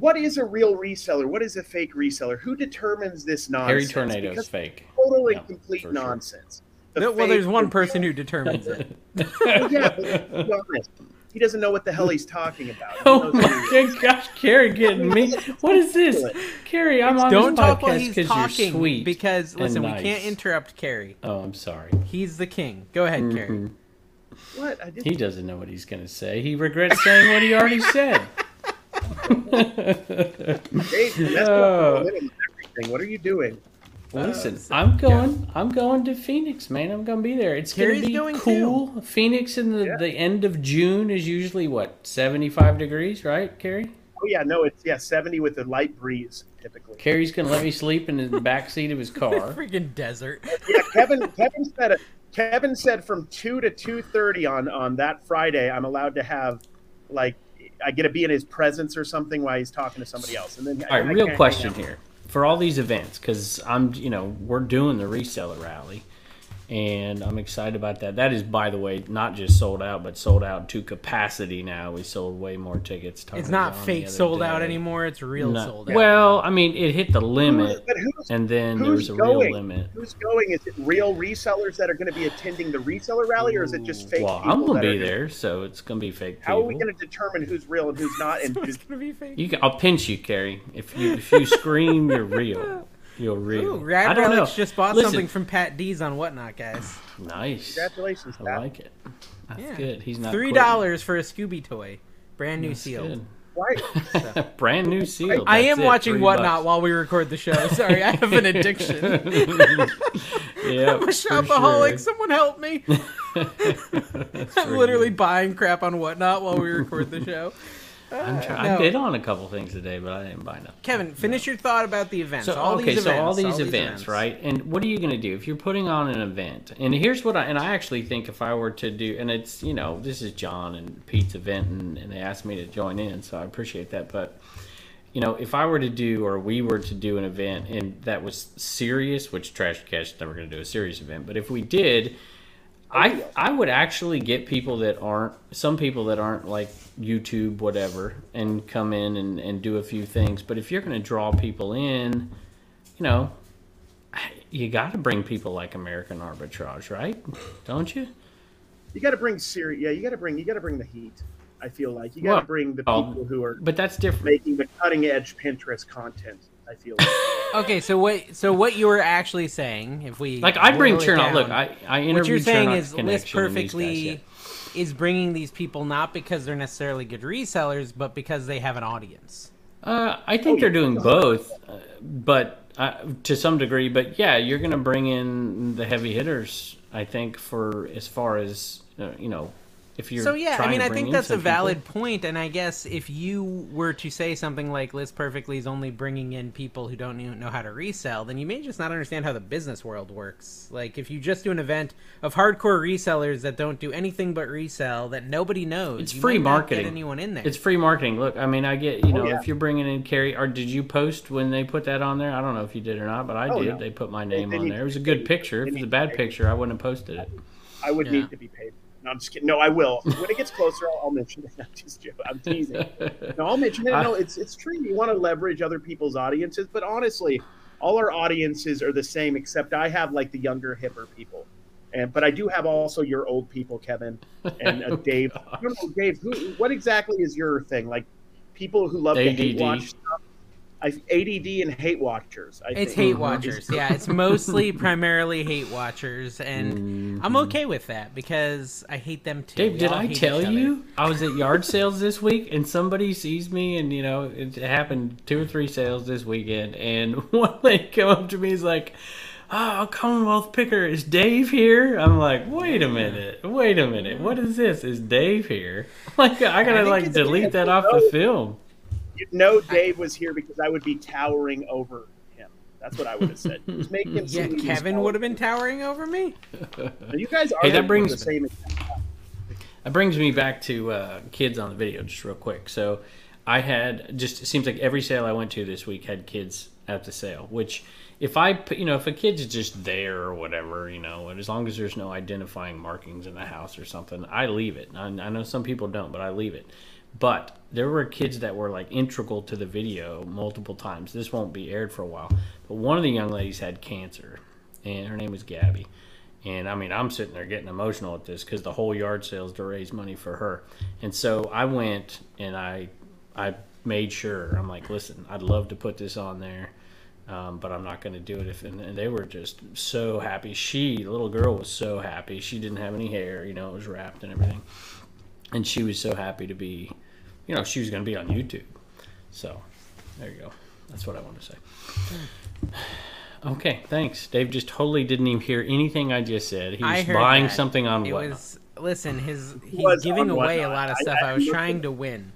what is a real reseller? What is a fake reseller? Who determines this nonsense? Harry Tornado is fake. Total and no, complete sure. nonsense. The no, well, there's one person who determines it. Yeah, but to be honest, he doesn't know what the hell he's talking about. Oh my gosh, Carrie getting me. What is this? Carrie, I'm on Don't this podcast because you're sweet Because, listen, nice. we can't interrupt Carrie. Oh, I'm sorry. He's the king. Go ahead, mm-hmm. Carrie. What? I didn't... He doesn't know what he's going to say. He regrets saying what he already said. uh, what are you doing? Listen, uh, I'm going. I'm going to Phoenix, man. I'm going to be there. It's going to be going cool. Too. Phoenix in the, yeah. the end of June is usually what seventy-five degrees, right, Carrie? Oh yeah, no, it's yeah seventy with a light breeze typically. Carrie's going to let me sleep in the back seat of his car. Freaking desert. Yeah, Kevin. Kevin said. A, Kevin said from two to two thirty on on that Friday, I'm allowed to have like. I get to be in his presence or something while he's talking to somebody else. And then, all right, I, I real question here for all these events, because I'm, you know, we're doing the reseller rally, and I'm excited about that. That is, by the way, not just sold out, but sold out to capacity now. We sold way more tickets. It's not fake sold day. out anymore. It's real not, sold out. Well, I mean, it hit the limit, and then there was a going? real limit. Who's going? Is it real resellers that are going to be attending the reseller rally, or is it just fake well, people? Well, I'm going to be there, just... so it's going to be fake people. How are we going to determine who's real and who's not? And so who's going to be fake? You can, I'll pinch you, Carrie. If you, if you scream, you're real. You're real. Ooh, Rad I don't Relics know. just bought Listen. something from Pat D's on Whatnot, guys. Nice. Congratulations, Pat. I like it. That's yeah. good. He's not three dollars quitting. For a Scooby toy. Brand new That's sealed. Good. Right. So. Brand new sealed. I That's am it, watching Whatnot bucks. while we record the show. Sorry, I have an addiction. yeah, I'm a shopaholic. Sure. Someone help me. I'm literally good. buying crap on Whatnot while we record the show. I'm trying, no. I bid on a couple things today, but I didn't buy nothing. Kevin, finish no. your thought about the events. So, all okay, these events, so all these all events, events, right? And what are you going to do if you're putting on an event? And here's what I and I actually think if I were to do, and it's, you know, this is John and Pete's event, and, and they asked me to join in, so I appreciate that. But, you know, if I were to do or we were to do an event and that was serious, which Trash to Cash is never going to do a serious event, but if we did, I I would actually get people that aren't, some people that aren't like YouTube, whatever, and come in and, and do a few things. But if you're going to draw people in, you know, you got to bring people like American Arbitrage, right? Don't you? You got to bring Siri. Yeah, you got to bring, you got to bring the heat. I feel like you got to well, bring the people oh, who are but that's different. making the cutting edge Pinterest content. I feel like. Okay, so what so what you were actually saying, if we like I bring Chernoff down, look, I I interviewed what you're saying is List Perfectly guys, yeah. is bringing these people not because they're necessarily good resellers, but because they have an audience. Uh, I think oh, they're yeah. doing both, uh, but uh, to some degree. But yeah, you're going to bring in the heavy hitters, I think, for as far as uh, you know. If you're so yeah, I mean, I think that's a valid point, and I guess if you were to say something like List Perfectly is only bringing in people who don't even know how to resell, then you may just not understand how the business world works. Like if you just do an event of hardcore resellers that don't do anything but resell, that nobody knows, it's free marketing. Anyone in there? It's free marketing. Look, I mean, I get you know oh, yeah. if you're bringing in Carrie, or did you post when they put that on there? I don't know if you did or not, but I oh, did. Yeah. They put my name on there. It was a good picture. If it was a bad picture, I wouldn't have posted it. I would yeah. need to be paid. No, I'm just kidding. No, I will. When it gets closer, I'll, I'll mention it. I'm just joking. I'm teasing. No, I'll mention it. No, it's it's true. You want to leverage other people's audiences, but honestly, all our audiences are the same, except I have like the younger, hipper people, and but I do have also your old people, Kevin and uh, Dave. oh, no, no, Dave, who, what exactly is your thing? Like people who love A D D. To hate watch stuff. I, A D D and hate watchers. I it's think. hate watchers. Yeah, it's mostly primarily hate watchers, and mm-hmm. I'm okay with that because I hate them too. Dave, we did I tell you I was at yard sales this week, and somebody sees me, and you know it happened two or three sales this weekend, and one lady came up to me, is like, "Oh, Commonwealth Picker, is Dave here?" I'm like, "Wait a minute, wait a minute, what is this? Is Dave here?" Like, I gotta I like delete that off the film. You'd know Dave was here because I would be towering over him. That's what I would have said. Just make him yeah, Kevin would have been towering over me. You guys are hey, that brings, the same. That brings me back to uh, kids on the video just real quick. So I had just it seems like every sale I went to this week had kids at the sale. Which if I you know if a kid's just there or whatever you know, and as long as there's no identifying markings in the house or something, I leave it. I, I know some people don't, but I leave it. But there were kids that were like integral to the video multiple times. This won't be aired for a while. But one of the young ladies had cancer, and her name was Gabby. And I mean, I'm sitting there getting emotional at this because the whole yard sale is to raise money for her. And so I went and I, I made sure I'm like, listen, I'd love to put this on there, um, but I'm not going to do it. If and, and they were just so happy. She, the little girl, was so happy. She didn't have any hair, you know, it was wrapped and everything. And she was so happy to be, you know, she was going to be on YouTube. So, there you go. That's what I wanted to say. Okay, thanks. Dave just totally didn't even hear anything I just said. He was buying that. something on it Whatnot. Was, listen, his, he's giving away Whatnot. a lot of stuff. I, I, I was trying to win.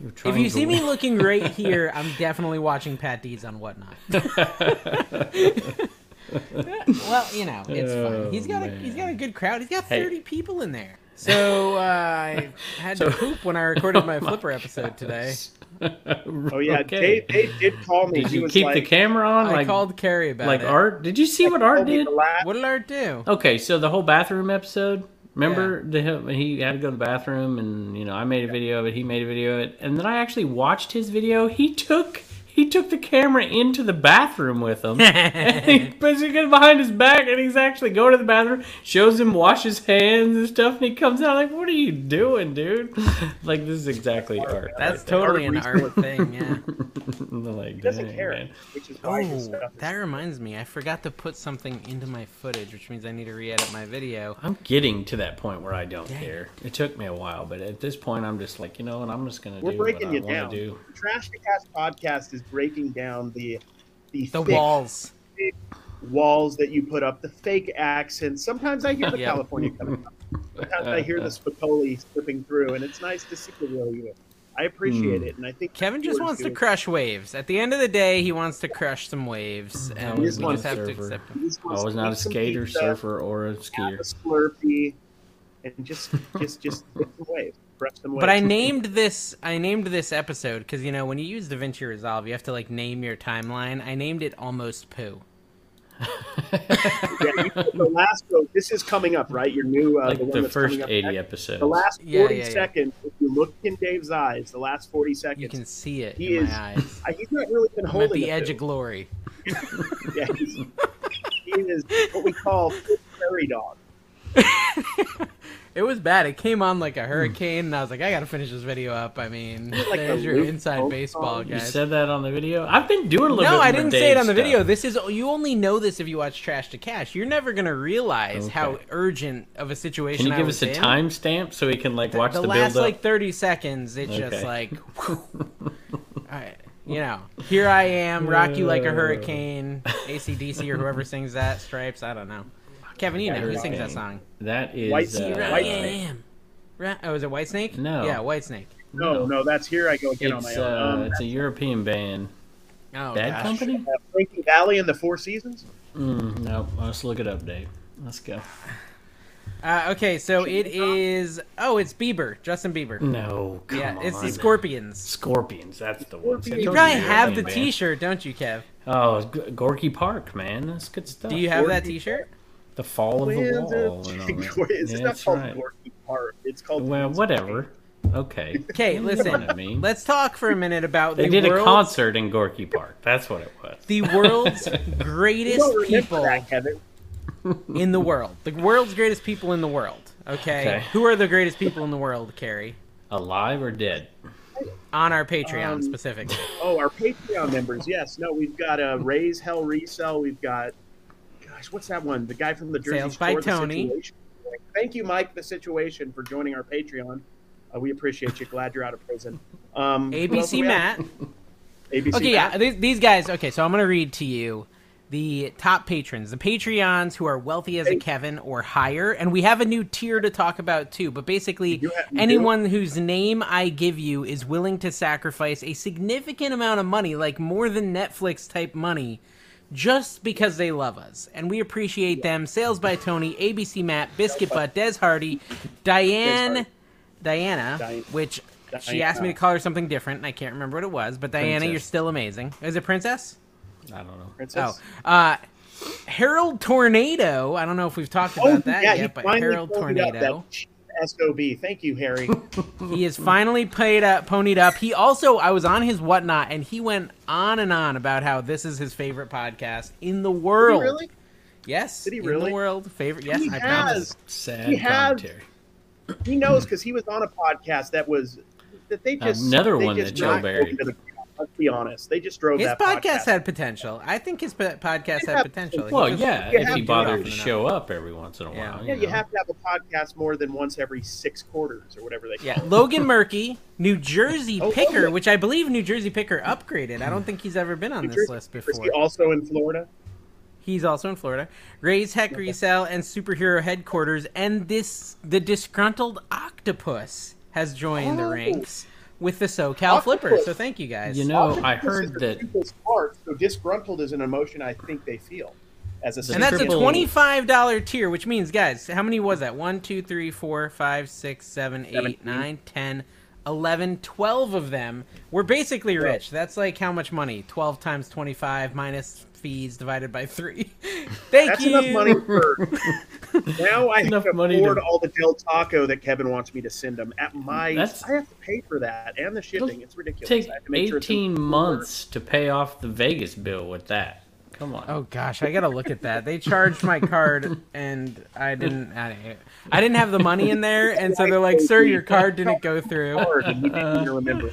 You're trying if you to see win. me looking right here, I'm definitely watching Pat D's on Whatnot. Well, you know, it's oh, fun. He's got, a, he's got a good crowd. He's got thirty hey. people in there. So uh, I had so, to poop when I recorded my oh Flipper my episode gosh. today. Oh yeah, okay. Dave, Dave did call me. Did he you was keep like, the camera on? Like, I called Carrie about like it. Like Art? Did you see I what Art did? What did Art do? Okay, so the whole bathroom episode. Remember, yeah. the, he had to go to the bathroom, and you know I made a video of it. He made a video of it, and then I actually watched his video. He took he took the camera into the bathroom with him, and he puts it behind his back, and he's actually going to the bathroom. Shows him wash his hands and stuff, and he comes out like, "What are you doing, dude?" Like this is exactly Art. That's right totally an Art thing. Yeah, like, he doesn't dang, care. Man. Which is why oh, stuff that is reminds me, I forgot to put something into my footage, which means I need to re-edit my video. I'm getting to that. That point where I don't Dang. care. It took me a while, but at this point I'm just like, you know what, I'm just gonna We're do breaking what I want to do. The Trash to Cash podcast is breaking down the the, the thick, walls thick walls that you put up, the fake accents. Sometimes I hear the yeah. California coming up. Sometimes I hear the Spicoli slipping through, and it's nice to see the real you. I appreciate mm. it, and I think Kevin just wants to crush waves. At the end of the day, he wants to crush some waves, and we just have surfer. to accept him. I was not a skater, pizza, surfer, or a skier. A Slurpee. And just, just, just wave, brush them away. But I named this, I named this episode because you know when you use DaVinci Resolve, you have to like name your timeline. I named it Almost Poo. Yeah, you the last, so this is coming up, right? Your new, uh, like the, one the that's first up eighty next. episodes. The last forty yeah, yeah, yeah. seconds. If you look in Dave's eyes, the last forty seconds, you can see it. He in is. My eyes. I, he's not really been I'm holding at the edge poo. of glory. Yeah, he's, he is what we call prairie dog. It was bad. It came on like a hurricane, and I was like, I gotta finish this video up. I mean, like there's your inside baseball, guys. You said that on the video? I've been doing a little no, bit No, I didn't say it on the video. This is you only know this if you watch Trash to Cash. You're never gonna realize okay. how urgent of a situation. Can you give I was us a timestamp so we can like the, watch the, the build last up? Like thirty seconds? It's okay. just like, whew. All right. You know, here I am, rock you like a hurricane, A C D C or whoever sings that, Stripes. I don't know. Kevin, you know who sings that song? That is White Snake. Uh, White Snake. Oh, is it White Snake? No. Yeah, White Snake. No, no, no that's Here I Go Again on My Own. Uh, it's a European band. Oh, Bad gosh. Company? Uh, Frankie Valli and the Four Seasons? Mm, no, let's look it up, Dave. Let's go. Uh, okay, so it is. Oh, it's Bieber, Justin Bieber. No, come yeah, on. It's the Scorpions. Scorpions, that's the one. You probably have the band. T-shirt, don't you, Kev? Oh, it's G- Gorky Park, man. That's good stuff. Do you have Gorky that T-shirt? The Fall of the Wall. It's yeah, not called right. Gorky Park. It's called. Well, whatever. Okay. Okay, listen. You know what I mean? Let's talk for a minute about they the did world's... a concert in Gorky Park. That's what it was. The world's greatest people that, Kevin. in the world. The world's greatest people in the world. Okay? okay. Who are the greatest people in the world, Carrie? Alive or dead? On our Patreon um, specifically. Oh, our Patreon members. Yes. No, we've got uh, Raise Hell Resell. We've got. What's that one? The guy from the Jersey Sales Shore, by Tony. Thank you, Mike, the situation for joining our Patreon. Uh, we appreciate you. Glad you're out of prison. Um, A B C Matt. A B C okay, Matt. yeah, these guys. Okay, so I'm gonna read to you the top patrons, the Patreons who are wealthy as a Kevin or higher, and we have a new tier to talk about too. But basically, have, anyone whose name I give you is willing to sacrifice a significant amount of money, like more than Netflix type money. Just because they love us, and we appreciate them. Sales by Tony, A B C Matt, Biscuit Butt, Des Hardy, Diane, Des Hardy. Diana, Diana, which Diana. She asked me to call her something different, and I can't remember what it was. But Diana, princess. You're still amazing. Is it Princess? I don't know. Princess. Oh, uh, Harold Tornado. I don't know if we've talked about oh, that yeah, yet, but Harold Tornado. S O B. Thank you, Harry. He is finally played up, ponied up. He also, I was on his Whatnot, and he went on and on about how this is his favorite podcast in the world. Did he really? Yes. Did he really? In the world. Favorite. Yes, he I has. Sad he commentary. Has, he knows because he was on a podcast that was, that they just. Another they one just that Joe Barry. Let's be honest. They just drove his that podcast. His podcast had potential. I think his podcast had potential. Well, just, yeah, if he bothered to show up every once in a yeah. while. Yeah, you, you have to have a podcast more than once every six quarters or whatever they call yeah. it. Logan Murky, New Jersey oh, Picker, Logan. Which I believe New Jersey Picker upgraded. I don't think he's ever been on New this Jersey list before. Is he also in Florida? He's also in Florida. Ray's Heck Resell and Superhero Headquarters, and this the disgruntled octopus has joined oh. the ranks. With the SoCal Flipper, so thank you guys. You know, Octopus I heard that. Part, so disgruntled is an emotion I think they feel. As a and that's a twenty-five dollar tier, which means, guys, how many was that? One, two, three, four, five, six, seven, eight, seventeen. nine, ten, eleven, twelve of them, we're basically rich. That's like how much money? twelve times twenty-five minus fees divided by three. Thank That's you. That's enough money for... Now I enough can money afford to... all the Del Taco that Kevin wants me to send him. At my, That's... I have to pay for that and the shipping. It's ridiculous. It takes eighteen sure months to pay off the Vegas bill with that. Come on. Oh gosh, I gotta look at that. They charged my card, and I didn't. I, I didn't have the money in there, and so they're like, "Sir, your card didn't go through." Uh,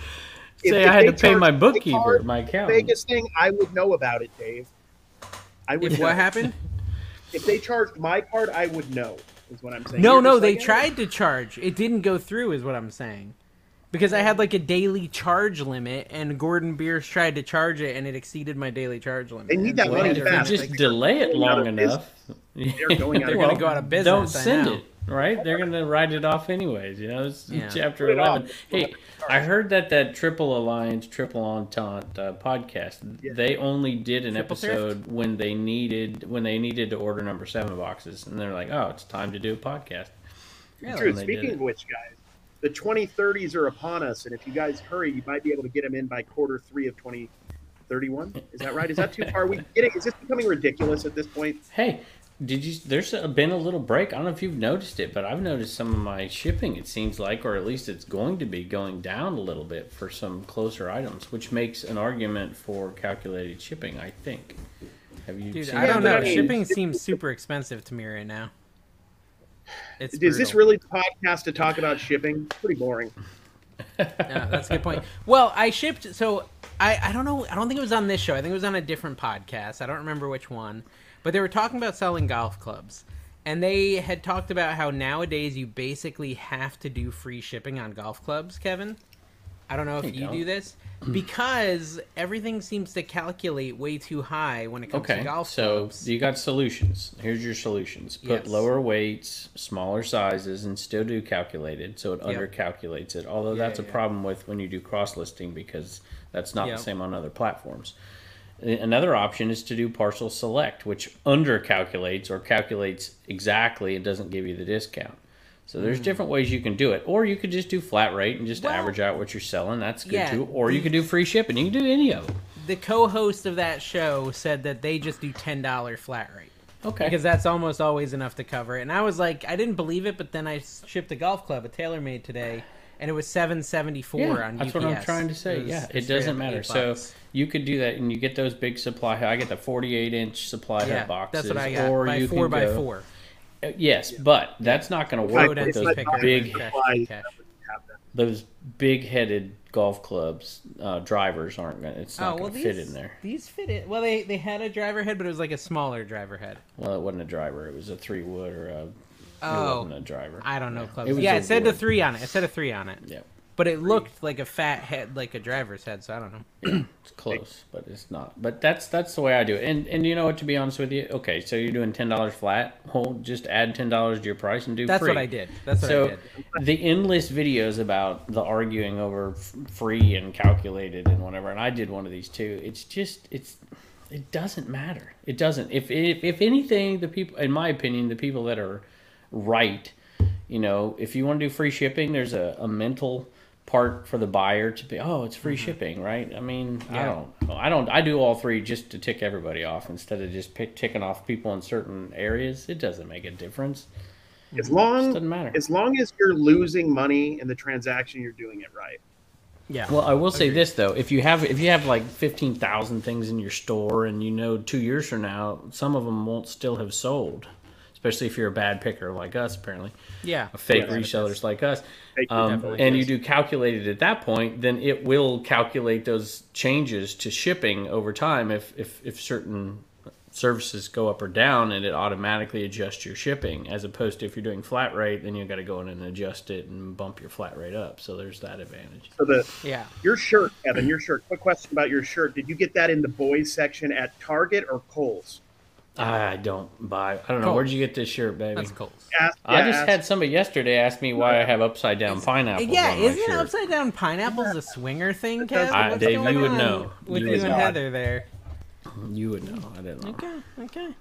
say I had to pay my bookkeeper, card, my account. Vegas thing, I would know about it, Dave. I would. If know. What happened? If they charged my card, I would know. Is what I'm saying. No, You're no, they like, tried to charge. It didn't go through. Is what I'm saying. Because I had like a daily charge limit, and Gordon Bierce tried to charge it, and it exceeded my daily charge limit. They need that money fast. Just like, delay it long enough. They're going out, well, going to go out of business. Don't send it, right? They're going to write it off anyways. You know, it's yeah. chapter eleven. Hey, I heard that that Triple Alliance, Triple Entente uh, podcast, yeah. they only did an Triple episode thrift? when they needed when they needed to order number seven boxes, and they're like, oh, it's time to do a podcast. Really? True. Speaking of which, guys. The twenty thirties are upon us, and if you guys hurry, you might be able to get them in by quarter three of twenty thirty-one. Is that right? Is that too far? Are we getting? Is this becoming ridiculous at this point? Hey, did you? There's been a little break. I don't know if you've noticed it, but I've noticed some of my shipping. It seems like, or at least it's going to be going down a little bit for some closer items, which makes an argument for calculated shipping. I think. Have you? Dude, seen I don't that? know. I mean, shipping seems super expensive to me right now. It's Is brutal. This really the podcast to talk about shipping? It's pretty boring. Yeah, that's a good point. Well, I shipped, so I, I don't know. I don't think it was on this show. I think it was on a different podcast. I don't remember which one. But they were talking about selling golf clubs. And they had talked about how nowadays you basically have to do free shipping on golf clubs, Kevin. I don't know if you, you do this. Because everything seems to calculate way too high when it comes okay, to golf clubs. Okay, so you got solutions. Here's your solutions. Put yes. lower weights, smaller sizes, and still do calculated, so it yep. undercalculates it. Although yeah, that's yeah, a yeah. problem with when you do cross-listing because that's not yep. the same on other platforms. Another option is to do partial select, which undercalculates or calculates exactly and doesn't give you the discount. So there's different ways you can do it. Or you could just do flat rate and just well, average out what you're selling. That's good, yeah. too. Or you could do free shipping. You can do any of them. The co-host of that show said that they just do ten dollars flat rate. Okay. Because that's almost always enough to cover it. And I was like, I didn't believe it, but then I shipped a golf club, a TaylorMade today, and it was seven seventy-four yeah, on U P S. That's what I'm trying to say. It was, yeah, it doesn't matter. So you could do that, and you get those big supply hut. I get the forty-eight inch supply yeah, hut boxes. That's what I got, or by you four by go, four. Yes, but that's not going to work with those big, those big-headed golf clubs. Uh, drivers aren't going. It's not oh, well, going to fit in there. These fit in. Well, they they had a driver head, but it was like a smaller driver head. Well, it wasn't a driver. It was a three wood or a. Oh, it wasn't a driver. I don't know clubs. It yeah, it said wood. a three on it. It said a three on it. Yeah. But it looked like a fat head, like a driver's head, so I don't know. Yeah, it's close, but it's not. But that's that's the way I do it. And and you know what, to be honest with you, okay, so you're doing ten dollars flat. Well, just add ten dollars to your price and do that's free. That's what I did. That's what so I did. So the endless videos about the arguing over free and calculated and whatever, and I did one of these too. It's just, it's it doesn't matter. It doesn't. If If, if anything, the people, in my opinion, the people that are right, you know, if you want to do free shipping, there's a, a mental... part for the buyer to be, oh, it's free mm-hmm. shipping, right? I mean, yeah. I don't, I don't, I do all three just to tick everybody off instead of just pick, ticking off people in certain areas. It doesn't make a difference. As long, it doesn't matter. As long as you're losing money in the transaction, you're doing it right. Yeah. Well, I will say okay. this though: if you have, if you have like fifteen thousand things in your store, and you know, two years from now, some of them won't still have sold. Especially if you're a bad picker like us, apparently. Yeah. A fake yeah, resellers like us. Um, and is. you do calculated at that point, then it will calculate those changes to shipping over time if, if, if certain services go up or down, and it automatically adjusts your shipping. As opposed to if you're doing flat rate, then you've got to go in and adjust it and bump your flat rate up. So there's that advantage. So the yeah. Your shirt, Kevin, your shirt. Quick question about your shirt. Did you get that in the boys section at Target or Kohl's? I don't buy. I don't know. Coles. Where'd you get this shirt, baby? That's Kohl's. Yeah, I just had somebody yesterday ask me why I have upside down it's, pineapples. Yeah, on my isn't shirt. upside down pineapples a swinger thing, Kevin? I, Dave, you would know. With you, you and know. Heather there. You would know. I didn't know. Okay, okay.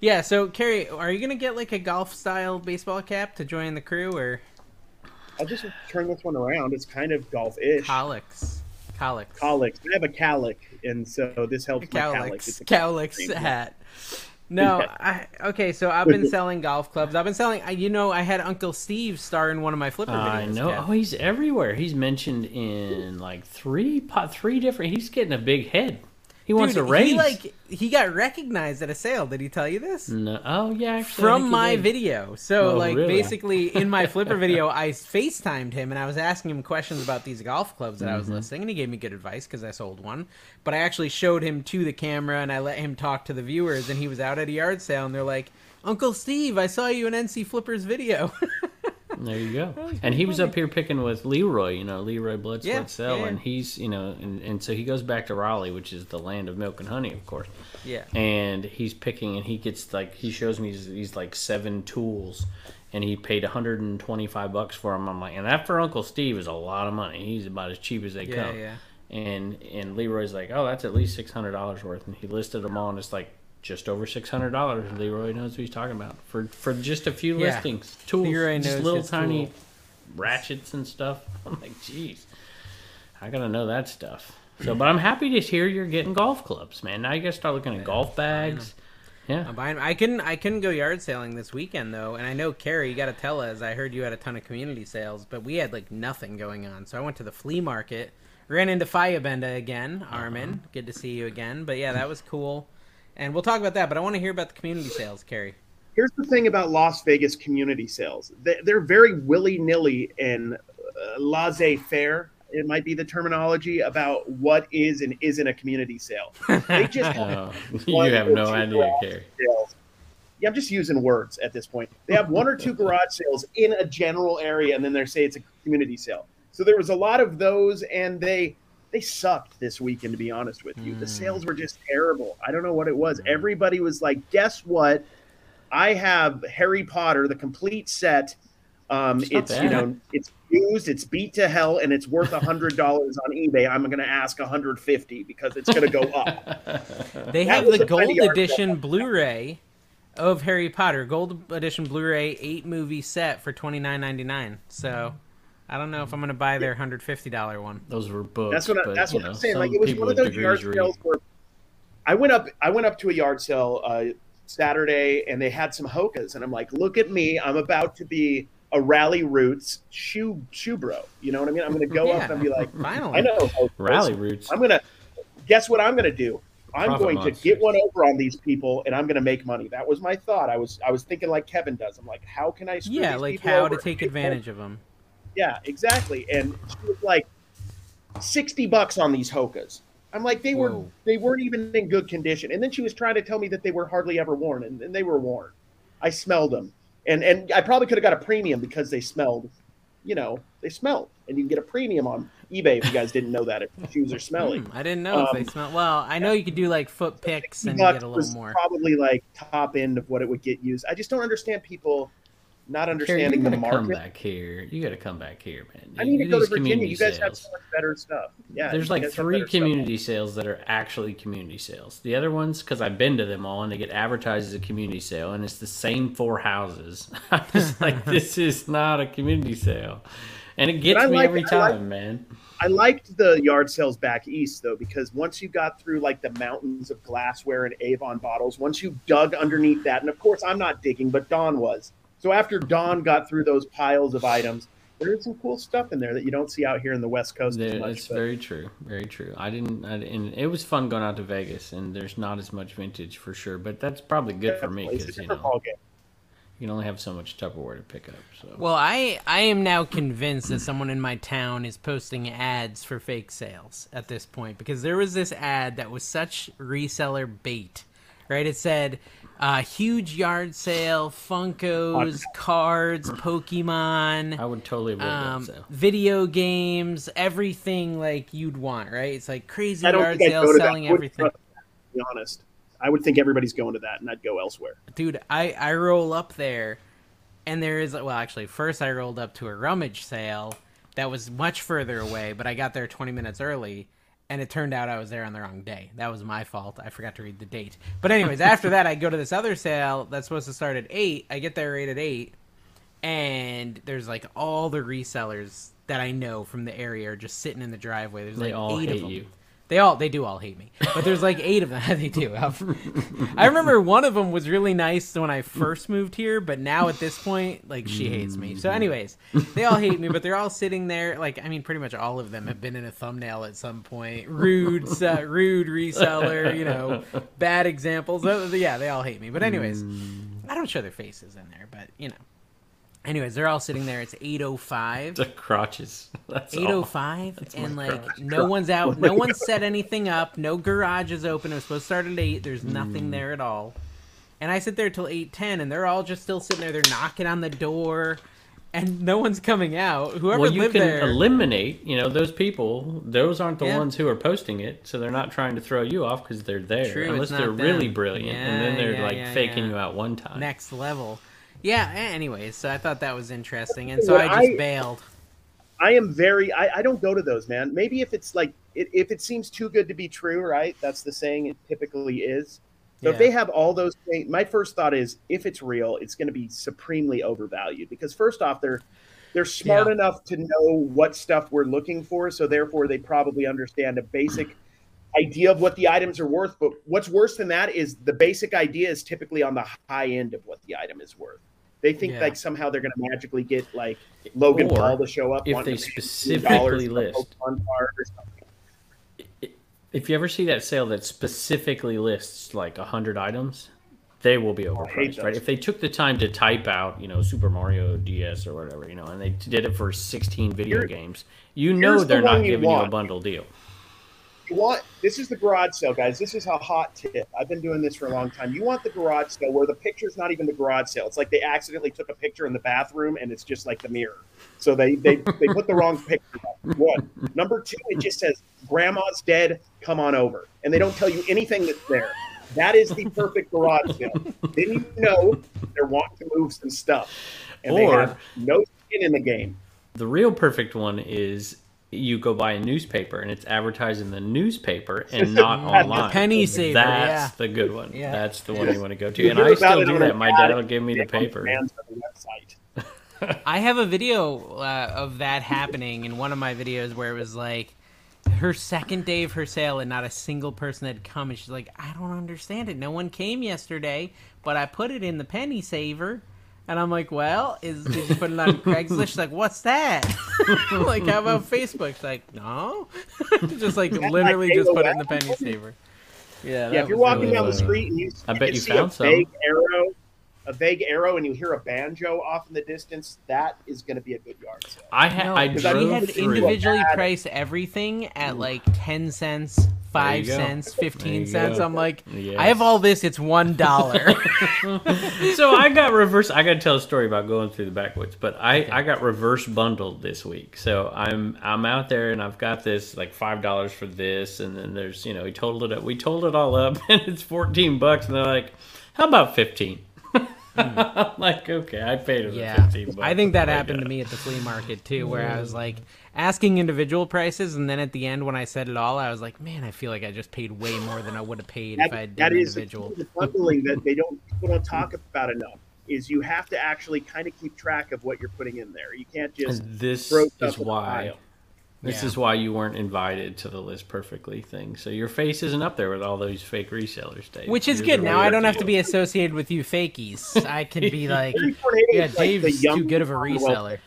Yeah, so, Carrie, are you going to get like a golf style baseball cap to join the crew, or? I'll just turn this one around. It's kind of golf-ish. Calyx. Calyx. Calyx. I have a cowlick, and so this helps calyx. my cowlick. It's a cowlick hat. No, I, okay, so I've been selling golf clubs. I've been selling, you know, I had Uncle Steve star in one of my flipper videos. I know. Kev. Oh, he's everywhere. He's mentioned in like three three different, he's getting a big head. He Dude, wants a raise. He, like, he got recognized at a sale. Did he tell you this? No. Oh, yeah. Actually, From my did. video. So, oh, like, really? basically, in my flipper video, I FaceTimed him, and I was asking him questions about these golf clubs that mm-hmm. I was listing, and he gave me good advice because I sold one. But I actually showed him to the camera, and I let him talk to the viewers, and he was out at a yard sale, and they're like, Uncle Steve, I saw you in N C Flippers video. There you go. And funny. he was up here picking with Leroy, you know, Leroy Blood Split yeah, Cell, yeah. and he's, you know, and, and so he goes back to Raleigh, which is the land of milk and honey, of course. Yeah. And he's picking, and he gets, like, he shows me these, these like, seven tools, and he paid one hundred twenty-five bucks for them. I'm like, and that for Uncle Steve is a lot of money. He's about as cheap as they yeah, come. Yeah, yeah. And, and Leroy's like, oh, that's at least six hundred dollars worth. And he listed them all, and it's like, just over six hundred dollars. Leroy knows what he's talking about for for just a few yeah. listings. Tools, Leroy just knows little tiny tool. ratchets and stuff. I'm like, geez, I gotta know that stuff. So, but I'm happy to hear you're getting golf clubs, man. Now you gotta start looking at yeah, golf bags. Yeah, I'm buying. I couldn't. I couldn't go yard sailing this weekend though, and I know Carrie, you gotta tell us. I heard you had a ton of community sales, but we had like nothing going on. So I went to the flea market, ran into Firebenda again, Armin. Uh-huh. Good to see you again. But yeah, that was cool. And we'll talk about that, but I want to hear about the community sales, Carrie. Here's the thing about Las Vegas community sales. They're very willy-nilly and laissez-faire, it might be the terminology, about what is and isn't a community sale. They just oh, you have no idea, Carrie. Sales. Yeah, I'm just using words at this point. They have one or two garage sales in a general area, and then they say it's a community sale. So there was a lot of those, and they... They sucked this weekend, to be honest with you. Mm. The sales were just terrible. I don't know what it was. Mm. Everybody was like, guess what? I have Harry Potter, the complete set. Um, it's, it's you know, it's used, it's beat to hell, and it's worth one hundred dollars on eBay. I'm going to ask one hundred fifty dollars because it's going to go up. They that have the gold edition Blu-ray of Harry Potter. Gold edition Blu-ray eight-movie set for twenty-nine ninety-nine. So... I don't know if I'm going to buy their one hundred fifty dollars one. Those were books. That's what, I, but, that's what know, I'm saying. Like, it was one of those yard sales where I went up. I went up to a yard sale uh, Saturday, and they had some Hokas, and I'm like, "Look at me! I'm about to be a Rally Roots shoe shoe bro." You know what I mean? I'm going to go yeah, up and be like, "Finally, I know Hokas. Rally Roots." I'm going to guess what I'm going to do. I'm Profit going monsters. to get one over on these people, and I'm going to make money. That was my thought. I was I was thinking like Kevin does. I'm like, "How can I screw yeah, these like people how over to take advantage them? of them." Yeah, exactly. And she was like sixty bucks on these Hokas. I'm like, they were Whoa. they weren't even in good condition. And then she was trying to tell me that they were hardly ever worn, and, and they were worn. I smelled them. And and I probably could have got a premium because they smelled, you know, they smelled. And you can get a premium on eBay if you guys didn't know that if shoes are smelly. Mm, I didn't know um, if they smell. Well, I know you could do like foot picks and get a little more. Probably like top end of what it would get used. I just don't understand people not understanding Carrie, the market. Come back here. You got to come back here, man. I need to go to Virginia. You guys sales. have so much better stuff. Yeah, There's like three community stuff. sales that are actually community sales. The other ones, because I've been to them all, and they get advertised as a community sale, and it's the same four houses. I'm just like, this is not a community sale. And it gets me like, every time, like, man. I liked the yard sales back east, though, because once you got through, like, the mountains of glassware and Avon bottles, once you dug underneath that, and, of course, I'm not digging, but Don was. So after Don got through those piles of items, there's some cool stuff in there that you don't see out here in the West Coast there, as much. It's but. very true, very true. I didn't, I didn't, it was fun going out to Vegas, and there's not as much vintage for sure, but that's probably good yeah, for me because you know you can only have so much Tupperware to pick up. So. Well, I, I am now convinced that someone in my town is posting ads for fake sales at this point because there was this ad that was such reseller bait, right? It said. Uh, huge yard sale, Funkos, cards, Pokemon. I would totally believe um, that. So. Video games, everything like you'd want, right? It's like crazy yard sale selling everything. To be honest, I would think everybody's going to that, and I'd go elsewhere. Dude, I, I roll up there, and there is well, actually, first I rolled up to a rummage sale that was much further away, but I got there twenty minutes early. And it turned out I was there on the wrong day. That was my fault. I forgot to read the date. But anyways, after that, I go to this other sale that's supposed to start at eight. I get there right at eight. And there's like all the resellers that I know from the area are just sitting in the driveway. There's they like all eight hate of them. You. They all they do all hate me, but there's like eight of them. They do. I remember one of them was really nice when I first moved here, but now at this point, like she hates me. So, anyways, they all hate me, but they're all sitting there. Like, I mean, pretty much all of them have been in a thumbnail at some point. Rude, uh, rude reseller. You know, bad examples. Yeah, they all hate me. But anyways, I don't show their faces in there, but you know. Anyways, they're all sitting there. It's eight oh five. The crotches. That's eight oh five. That's and, like, garage. no one's out. Oh no one's God. set anything up. No garage is open. It was supposed to start at eight. There's nothing mm. there at all. And I sit there till eight ten, and they're all just still sitting there. They're knocking on the door, and no one's coming out. Whoever well, lived there. Well, you can eliminate, you know, those people. Those aren't the yeah. ones who are posting it, so they're not trying to throw you off because they're there. True, unless they're them. really brilliant, yeah, and then they're, yeah, like, yeah, faking yeah. you out one time. Next level. Yeah, anyways, so I thought that was interesting, and so I just I, bailed. I am very, I, I don't go to those, man. Maybe if it's like, it, if it seems too good to be true, right? That's the saying it typically is. So yeah. if they have all those things, my first thought is, if it's real, it's going to be supremely overvalued. Because first off, they're they're smart yeah. enough to know what stuff we're looking for, so therefore they probably understand a basic idea of what the items are worth. But what's worse than that is the basic idea is typically on the high end of what the item is worth. They think yeah. like somehow they're going to magically get like Logan or Paul to show up. If they specifically list, if you ever see that sale that specifically lists like a hundred items, they will be overpriced, right? If they took the time to type out, you know, Super Mario D S or whatever, you know, and they did it for sixteen video games, you know they're not giving you a bundle deal. You want, this is the garage sale, guys. This is a hot tip. I've been doing this for a long time. You want the garage sale where the picture's not even the garage sale. It's like they accidentally took a picture in the bathroom and it's just like the mirror. So they they, they put the wrong picture up. One. Number two, it just says, grandma's dead, come on over. And they don't tell you anything that's there. That is the perfect garage sale. Didn't you know they're wanting to move some stuff. And or, they have no skin in the game. The real perfect one is you go buy a newspaper and it's advertised in the newspaper and not online. The penny saver. That's yeah. the good one. Yeah. That's the one you want to go to. You and I still do that. My dad will give me the paper. I have a video uh, of that happening in one of my videos where it was like her second day of her sale and not a single person had come. And she's like, I don't understand it. No one came yesterday, but I put it in the penny saver. And I'm like, well, is did you put it on Craigslist? She's like, what's that? Like, how about Facebook? She's like, no. Just like that literally just put it in the penny saver. Yeah. Yeah. If you're walking really down the street and you, I you, bet you see found a vague some. arrow, a vague arrow, and you hear a banjo off in the distance, that is going to be a good yard sale. I had, no, I drove had individually priced everything at like ten cents. Five cents, fifteen cents. Go. I'm like, yes. I have all this. It's one dollar. So I got reverse. I got to tell a story about going through the backwoods, but I, okay. I got reverse bundled this week. So I'm I'm out there and I've got this like five dollars for this, and then there's you know we totaled it up. We totaled it all up, and it's fourteen bucks. And they're like, how about fifteen? I'm like, okay, I paid it yeah. fifteen bucks. I think that I happened to me at the flea market too, where I was like asking individual prices, and then at the end when I said it all, I was like, man, I feel like I just paid way more than I would have paid that, if I had done that individual. That is the bundling that they don't people don't talk about enough. Is you have to actually kind of keep track of what you're putting in there. You can't just and this throw stuff is why. This yeah. is why you weren't invited to the List Perfectly thing. So your face isn't up there with all those fake resellers, Dave. Which is You're good. Now I don't have to be associated with you fakies. I can be like, yeah, Dave's like too good of a reseller.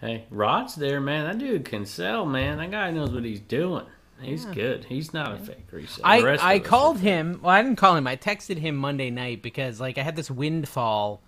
Hey, Rod's there, man. That dude can sell, man. That guy knows what he's doing. He's yeah. good. He's not yeah. a fake reseller. I, I called him. Well, I didn't call him. I texted him Monday night because like I had this windfall.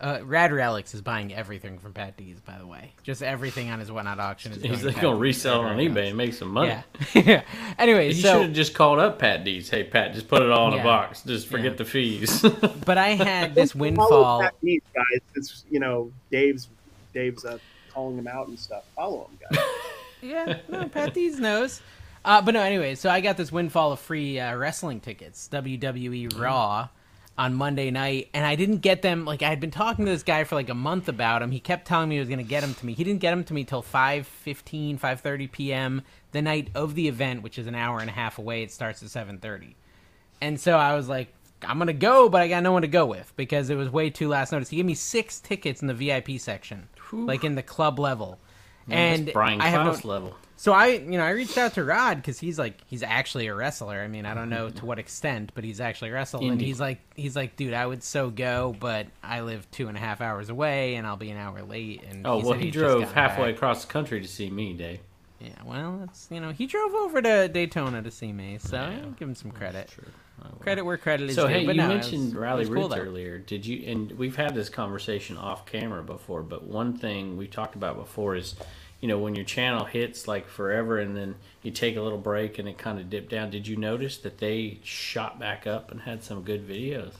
Uh, Rad Relics is buying everything from Pat D's, by the way. Just everything on his Whatnot auction. Is He's going to resell on eBay and make some money. Yeah. Anyway, you so... You should have just called up Pat D's. Hey, Pat, just put it all in yeah. a box. Just forget yeah. the fees. But I had this windfall... Follow Pat D's, guys. It's, you know, Dave's, Dave's uh, calling him out and stuff. Follow him, guys. Yeah, no, Pat D's knows. Uh, but no, anyway, so I got this windfall of free uh, wrestling tickets. W W E Raw. Mm. On Monday night, and I didn't get them. Like, I had been talking to this guy for like a month about him. He kept telling me he was going to get them to me. He didn't get them to me till five fifteen, five thirty p.m. the night of the event, which is an hour and a half away. It starts at seven thirty. And so I was like, I'm going to go, but I got no one to go with because it was way too last notice. He gave me six tickets in the V I P section, Whew. like in the club level. And Brian I have Klaus no, level. So I, you know, I reached out to Rod because he's like, he's actually a wrestler. I mean, I don't know to what extent, but he's actually wrestled. And he's like, he's like, dude, I would so go, but I live two and a half hours away, and I'll be an hour late. And oh he well, he drove halfway back. across the country to see me, Dave. Yeah, well, that's you know, he drove over to Daytona to see me, so yeah, I'll give him some credit. Credit where credit is due. So hey, but you no, mentioned was, Rally Roots cool, earlier. Did you? And we've had this conversation off camera before, but one thing we talked about before is, you know, when your channel hits like forever and then you take a little break and it kind of dipped down. Did you notice that they shot back up and had some good videos?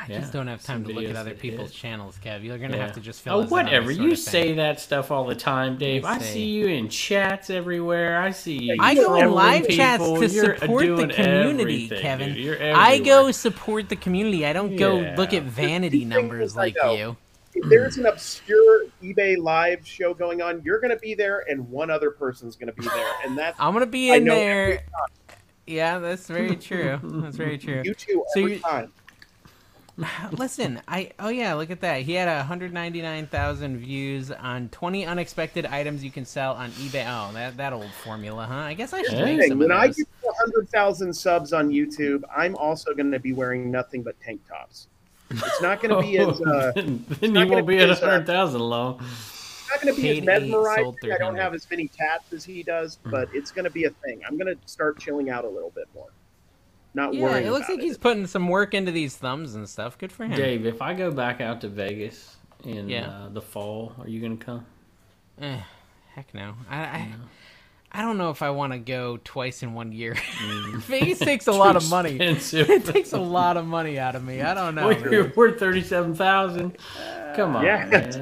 I yeah. just don't have time some to look at other people's hit. channels, Kev. You're gonna yeah. have to just fill. Oh, whatever. You say that stuff all the time, Dave. I, I see you in chats everywhere. I see you. I go in live people. chats to You're support the community, Kevin. I go support the community. I don't go yeah. look at vanity numbers like you. If there's an obscure eBay live show going on, you're going to be there, and one other person's going to be there, and that's I'm going to be in there. Yeah, that's very true. That's very true. You two so every time. Listen, I oh yeah, look at that. He had one hundred ninety-nine thousand views on twenty unexpected items you can sell on eBay. Oh, that that old formula, huh? I guess I should. Hey, make some when of those. I get one hundred thousand subs on YouTube, I'm also going to be wearing nothing but tank tops. It's not going to be as. Uh, then then you won't be at one hundred thousand long. It's not going to be as mesmerizing. I don't have as many tats as he does, but it's going to be a thing. I'm going to start chilling out a little bit more. Not yeah, worrying. It looks about like it. He's putting some work into these thumbs and stuff. Good for him. Dave, if I go back out to Vegas in yeah. uh, the fall, are you going to come? Eh, heck no. I. I no. I don't know if I want to go twice in one year. Mm. Vegas takes a lot of money. Expensive. It takes a lot of money out of me. I don't know. We're, we're thirty-seven thousand dollars. Uh, Come on. Yeah, it's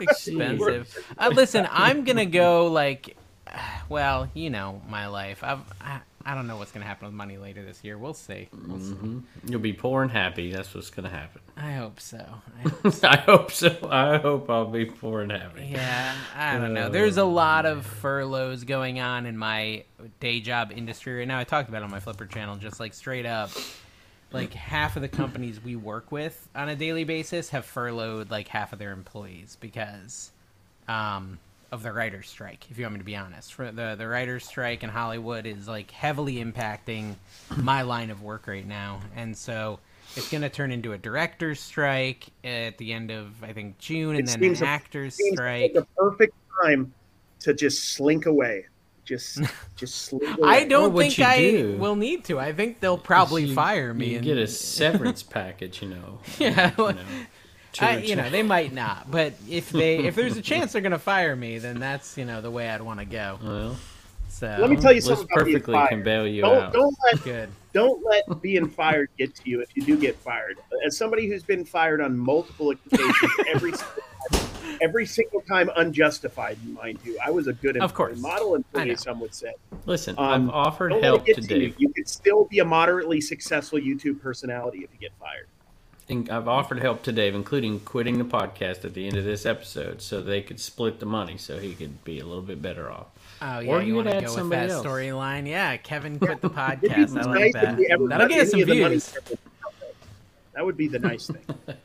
expensive. uh, listen, I'm going to go like, well, you know, my life. I've, I I don't know what's going to happen with money later this year. We'll see. We'll mm-hmm. see. You'll be poor and happy. That's what's going to happen. I hope so. I hope so. I hope so. I hope I'll be poor and happy. Yeah, I don't know. There's a lot of furloughs going on in my day job industry right now. I talked about it on my Flipper channel, just like straight up. Like half of the companies we work with on a daily basis have furloughed like half of their employees because... um of the writer's strike, if you want me to be honest. For the the writer's strike in Hollywood is like heavily impacting my line of work right now, and so it's going to turn into a director's strike at the end of I think June, and it then an actor's a, it strike. It's like a perfect time to just slink away. Just, just slink away. I don't well, think I do, will need to. I think they'll probably you, fire me. You and... get a severance package, you know. Yeah. Well, you know. I, you know, they might not, but if they if there's a chance they're gonna fire me, then that's you know the way I'd want to go. Well, so let me tell you something. About perfectly being fired. Can bail you don't, out. Don't let Good. don't let being fired get to you if you do get fired. As somebody who's been fired on multiple occasions, every every single time unjustified, mind you, I was a good of course. model employee. Some would say. Listen, um, I've offered help to Dave. You could still be a moderately successful YouTube personality if you get fired. I've offered help to Dave, including quitting the podcast at the end of this episode so they could split the money so he could be a little bit better off. Oh, yeah, or you, you want to go with that storyline? Yeah, Kevin quit the podcast. I like that. That'll get us some views. That would be the nice thing.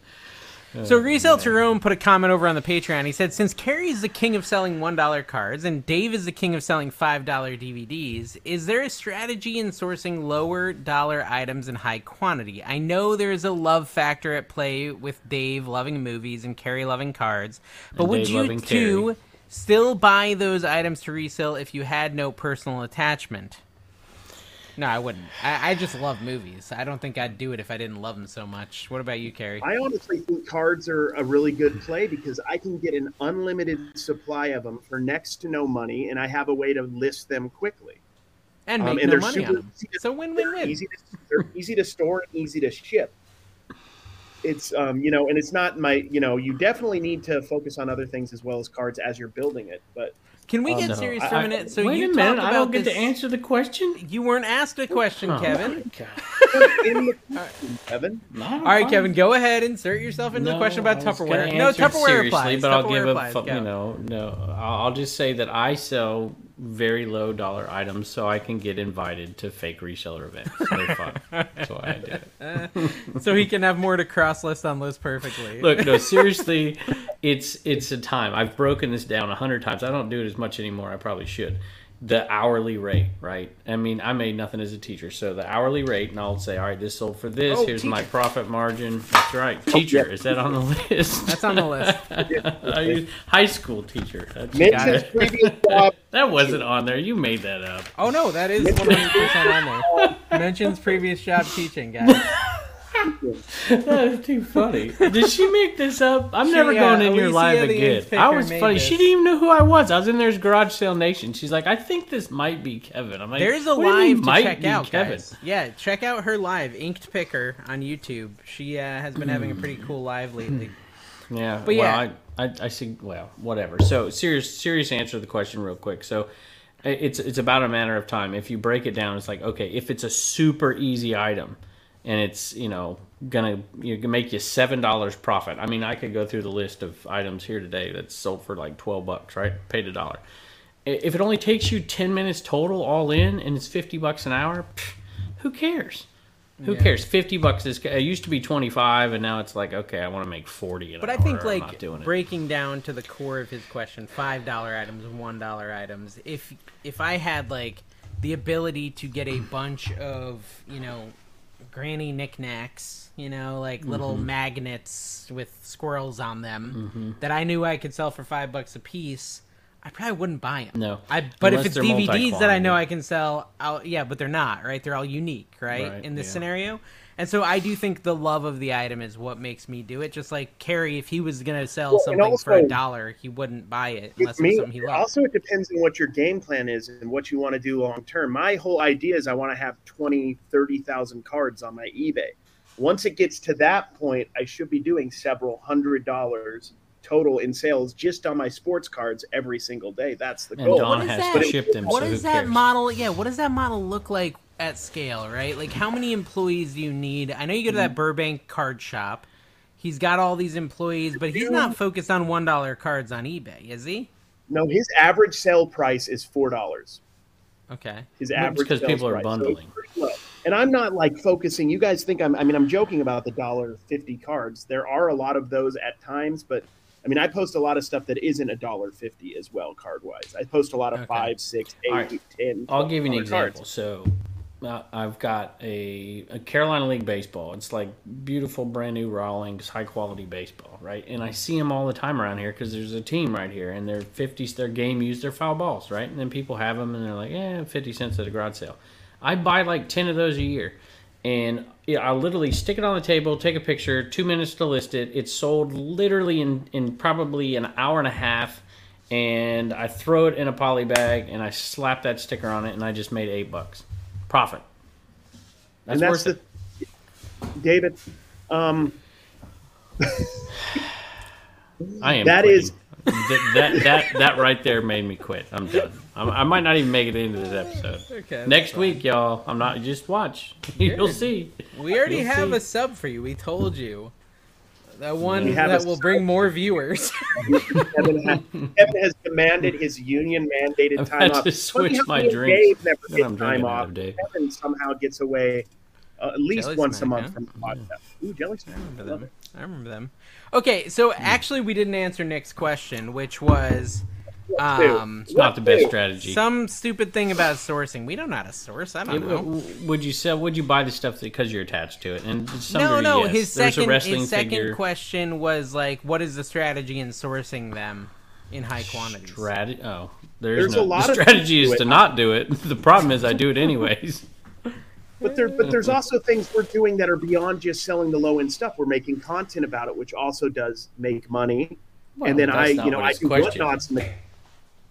So Resell Jerome put a comment over on the Patreon. He said, since Carrie is the king of selling one dollar cards and Dave is the king of selling five dollar D V Ds, is there a strategy in sourcing lower dollar items in high quantity? I know there is a love factor at play with Dave loving movies and Carrie loving cards, but and would Dave you two Carrie. still buy those items to resell if you had no personal attachment? No, I wouldn't. I, I just love movies. I don't think I'd do it if I didn't love them so much. What about you, Carrie? I honestly think cards are a really good play because I can get an unlimited supply of them for next to no money, and I have a way to list them quickly. And make um, and no money super on them. To, it's a win-win-win. Easy to, they're easy to store and easy to ship. It's, um, you know, and it's not my, you know, you definitely need to focus on other things as well as cards as you're building it, but... Can we oh, get no. serious for a minute? I, so wait you a minute, I don't get this... to answer the question? You weren't asked a question, oh, Kevin. in the question, Kevin. All right, Kevin, go ahead. Insert yourself into no, the question about Tupperware. No, Tupperware applies. But Tupperware I'll give applies, a fu- you know, no. I'll just say that I sell very low dollar items, so I can get invited to fake reseller events. They're fun. That's why I do it. So he can have more to cross list on List Perfectly. Look, no, seriously, it's it's a time. I've broken this down a hundred times. I don't do it as much anymore. I probably should. The hourly rate, right? I mean, I made nothing as a teacher, so the hourly rate, and I'll say, all right, this sold for this. Oh, here's teacher. My profit margin. That's right. Teacher, oh, yeah. Is that on the list? That's on the list. Yeah. High school teacher. That's previous job. That wasn't on there. You made that up. Oh no, that is one hundred percent on there. Mentions previous job teaching, guys. That is too funny. Did she make this up? I'm she, never going uh, in your live again. I was funny. This. She didn't even know who I was. I was in there's Garage Sale Nation. She's like, I think this might be Kevin. I'm like, there's a live to check out, Kevin. Guys. Yeah, check out her live, Inked Picker on YouTube. She uh, has been having a pretty cool live lately. Yeah, but yeah, well, I, I, I see. Well, whatever. So serious, serious answer to the question, real quick. So. It's it's about a matter of time. If you break it down, it's like, okay, if it's a super easy item, and it's, you know, gonna you know, make you seven dollars profit. I mean, I could go through the list of items here today that sold for like twelve bucks, right? Paid a dollar. If it only takes you ten minutes total, all in, and it's fifty bucks an hour, pff, who cares? Who yeah. cares? Fifty bucks is. It used to be twenty-five, and now it's like, okay, I want to make forty. An but hour, I think, like, breaking it down to the core of his question, five-dollar items, one-dollar items. If if I had like the ability to get a bunch of, you know, granny knickknacks, you know, like little mm-hmm. magnets with squirrels on them, mm-hmm. that I knew I could sell for five bucks a piece, I probably wouldn't buy them. No. I, but Unless if it's D V Ds that I know I can sell, I'll, yeah, but they're not, right? They're all unique, right, right in this yeah. scenario. And so I do think the love of the item is what makes me do it. Just like Carrie, if he was going to sell well, something also, for a dollar, he wouldn't buy it unless it was something he loved. Also, it depends on what your game plan is and what you want to do long term. My whole idea is I want to have twenty, thirty thousand cards on my eBay. Once it gets to that point, I should be doing several hundred dollars total in sales just on my sports cards every single day. That's the goal. What does that model yeah what does that model look like at scale, right? Like, how many employees do you need? I know you go to that Burbank card shop, he's got all these employees, but he's not focused on one dollar cards on eBay, is he? No, his average sale price is four dollars. Okay, his average, because people are bundling. And I'm not like focusing. You guys think I'm I mean I'm joking about the dollar fifty cards. There are a lot of those at times, but I mean, I post a lot of stuff that isn't a dollar fifty as well, card wise. I post a lot of okay. five, six, eight, right. ten. I'll give you an example. Cards. So, uh, I've got a, a Carolina League baseball. It's like beautiful, brand new Rawlings, high quality baseball, right? And I see them all the time around here because there's a team right here, and they're fifties. Their game used their foul balls, right? And then people have them, and they're like, yeah, fifty cents at a garage sale. I buy like ten of those a year. And yeah, I literally stick it on the table, take a picture, two minutes to list it. It's sold literally in, in probably an hour and a half. And I throw it in a poly bag and I slap that sticker on it, and I just made eight bucks. Profit. That's, and that's worth the, it. David, um, I am. That quitting. is. that, that that that right there made me quit. I'm done. I'm, I might not even make it into this episode. Okay, next fine. week, y'all. I'm not. Just watch. You'll You're, see. We already You'll have see. a sub for you. We told you that one that will sub. bring more viewers. Kevin, has, Kevin has demanded his union mandated I'm time off. To switch my drinks. Dave never gets time off. Day. Kevin somehow gets away uh, at least Jelly's once night, a month huh? from the podcast. Ooh, Jelly's I remember them. It. I remember them. Okay, so actually we didn't answer Nick's question, which was um, it's not the best strategy. Some stupid thing about sourcing. We don't know how to source. I don't it, know. Would you sell? Would you buy the stuff because you're attached to it? And some no, degree, no. Yes. His There's second, his second figure. question was like, what is the strategy in sourcing them in high quantities? Strate- oh, there There's no, a lot the strategy of is to not do it. The problem is I do it anyways. But there, but there's also things we're doing that are beyond just selling the low end stuff. We're making content about it, which also does make money. Well, and then I, you know, I do Whatnots.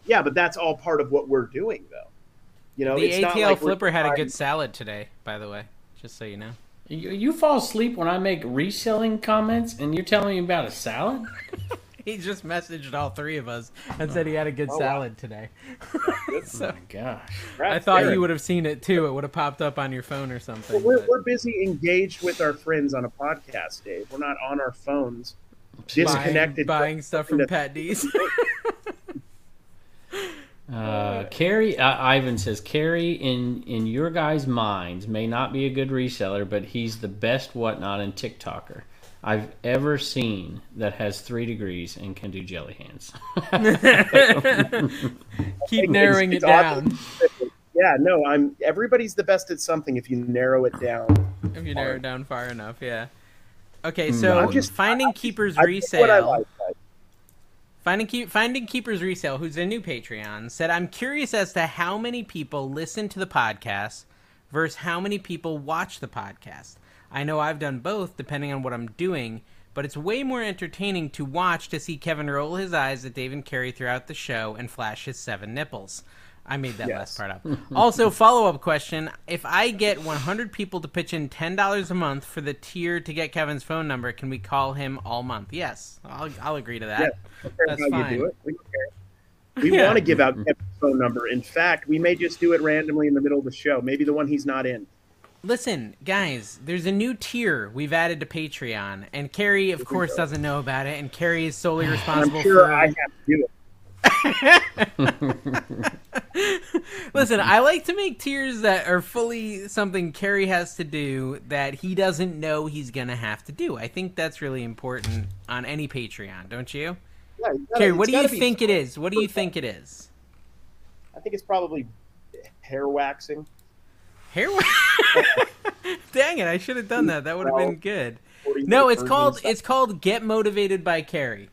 Yeah, but that's all part of what we're doing, though. You know, the it's A T L not like Flipper had a good salad today, by the way. Just so you know. You, you fall asleep when I make reselling comments, and you're telling me about a salad. He just messaged all three of us and said he had a good oh, salad wow. today. So, oh my gosh. I thought Aaron. you would have seen it too. It would have popped up on your phone or something. Well, we're, but... we're busy engaged with our friends on a podcast, Dave. We're not on our phones. Disconnected. Buying, buying stuff from to... Pat D's. Uh, Carrie, uh, Ivan says, Carrie, in, in your guys' minds, may not be a good reseller, but he's the best Whatnot and TikToker I've ever seen that has three degrees and can do jelly hands. Keep narrowing it's, it it's down. Awesome. Yeah, no, I'm. Everybody's the best at something if you narrow it down. If you narrow hard. it down far enough, yeah. Okay, so I'm just, finding I, keepers I, resale. I like, right? Finding keep finding keepers resale. Who's a new Patreon said, I'm curious as to how many people listen to the podcast versus how many people watch the podcast. I know I've done both, depending on what I'm doing, but it's way more entertaining to watch to see Kevin roll his eyes at Dave and Carrie throughout the show and flash his seven nipples. I made that yes. last part up. Also, follow-up question. If I get one hundred people to pitch in ten dollars a month for the tier to get Kevin's phone number, can we call him all month? Yes, I'll, I'll agree to that. Yes, that's fine. Do it. We, we yeah. want to give out Kevin's phone number. In fact, we may just do it randomly in the middle of the show, maybe the one he's not in. Listen, guys, there's a new tier we've added to Patreon, and Carrie, of course, go. doesn't know about it, and Carrie is solely responsible I'm sure for... I have to do it. Listen, I like to make tiers that are fully something Carrie has to do that he doesn't know he's going to have to do. I think that's really important on any Patreon, don't you? Yeah, gotta, Carrie, what do you think it is? What do you think it is? I think it's probably hair waxing. Hair Dang it, I should have done that. That would have been good. No, it's called it's called Get Motivated by Carrie.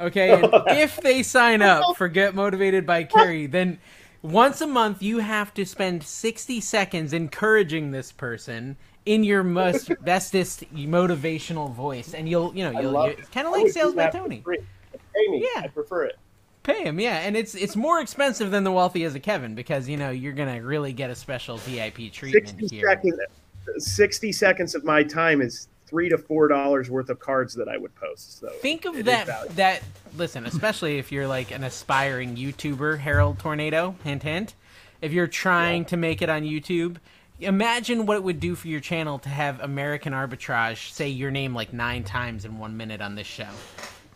Okay, and if they sign up for Get Motivated by Carrie, then once a month you have to spend sixty seconds encouraging this person in your most bestest motivational voice, and you'll you know you'll kind of like Sales by Tony. Pay me. Yeah, I prefer it. Pay him, yeah, and it's it's more expensive than the Wealthy as a Kevin because, you know, you're going to really get a special V I P treatment sixty here. Seconds, sixty seconds of my time is three to four dollars worth of cards that I would post. So think of that, that, listen, especially if you're like an aspiring YouTuber, Harold Tornado, hint, hint, if you're trying yeah. to make it on YouTube, imagine what it would do for your channel to have American Arbitrage say your name like nine times in one minute on this show.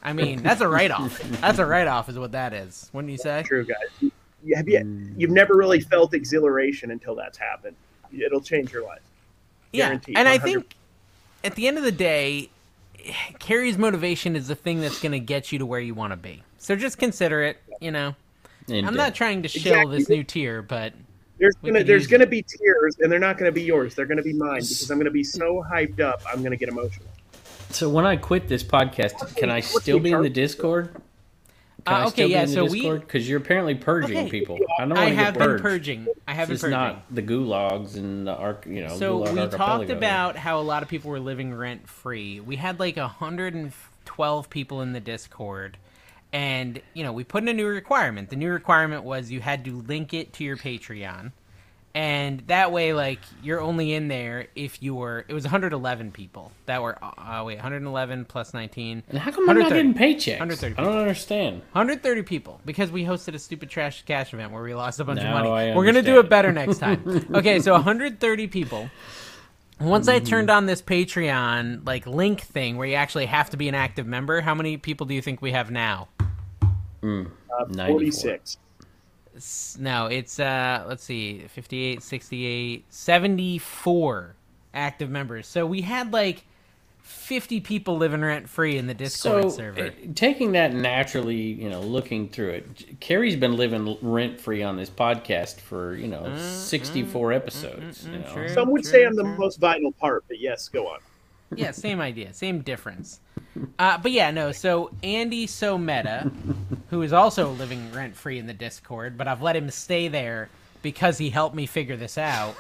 I mean, that's a write-off. That's a write-off is what that is. Wouldn't you say? That's true, guys. You, have you, you've never really felt exhilaration until that's happened. It'll change your life. Guaranteed. Yeah, and one hundred percent. I think at the end of the day, Carrie's motivation is the thing that's going to get you to where you want to be. So just consider it, you know. Indeed. I'm not trying to shill exactly. this new tier, but... There's gonna there's gonna it. be tiers, and they're not going to be yours. They're going to be mine because I'm going to be so hyped up, I'm going to get emotional. So when I quit this podcast, can I still be in the Discord? Can uh, okay, I still be yeah, in the so Discord? Because you're apparently purging okay. people. I don't I have been purging. I have been purging. It's not the gulags and the arc, you know. So gulag we talked about how a lot of people were living rent free. We had like one hundred twelve people in the Discord, and you know we put in a new requirement. The new requirement was you had to link it to your Patreon, and that way like you're only in there if you were it was one hundred eleven people that were uh, wait one hundred eleven plus nineteen and how come I'm not getting paychecks? one hundred thirty people. I don't understand. one hundred thirty people because we hosted a stupid trash to cash event where we lost a bunch now of money. We're gonna do it better next time. Okay, so one hundred thirty people. Once mm-hmm. I turned on this Patreon like link thing where you actually have to be an active member, how many people do you think we have now? mm. uh, forty-six. No, it's, uh, let's see, fifty-eight, sixty-eight, seventy-four active members. So we had like fifty people living rent-free in the Discord so, server. It, taking that naturally, you know, looking through it, Carrie's been living rent-free on this podcast for, you know, mm, sixty-four mm, episodes. Mm, mm, you know? True, Some would true, say I'm true. the most vital part, but yes, go on. Yeah, same idea, same difference. Uh, but yeah, no, so Andy Someta, who is also living rent-free in the Discord, but I've let him stay there because he helped me figure this out.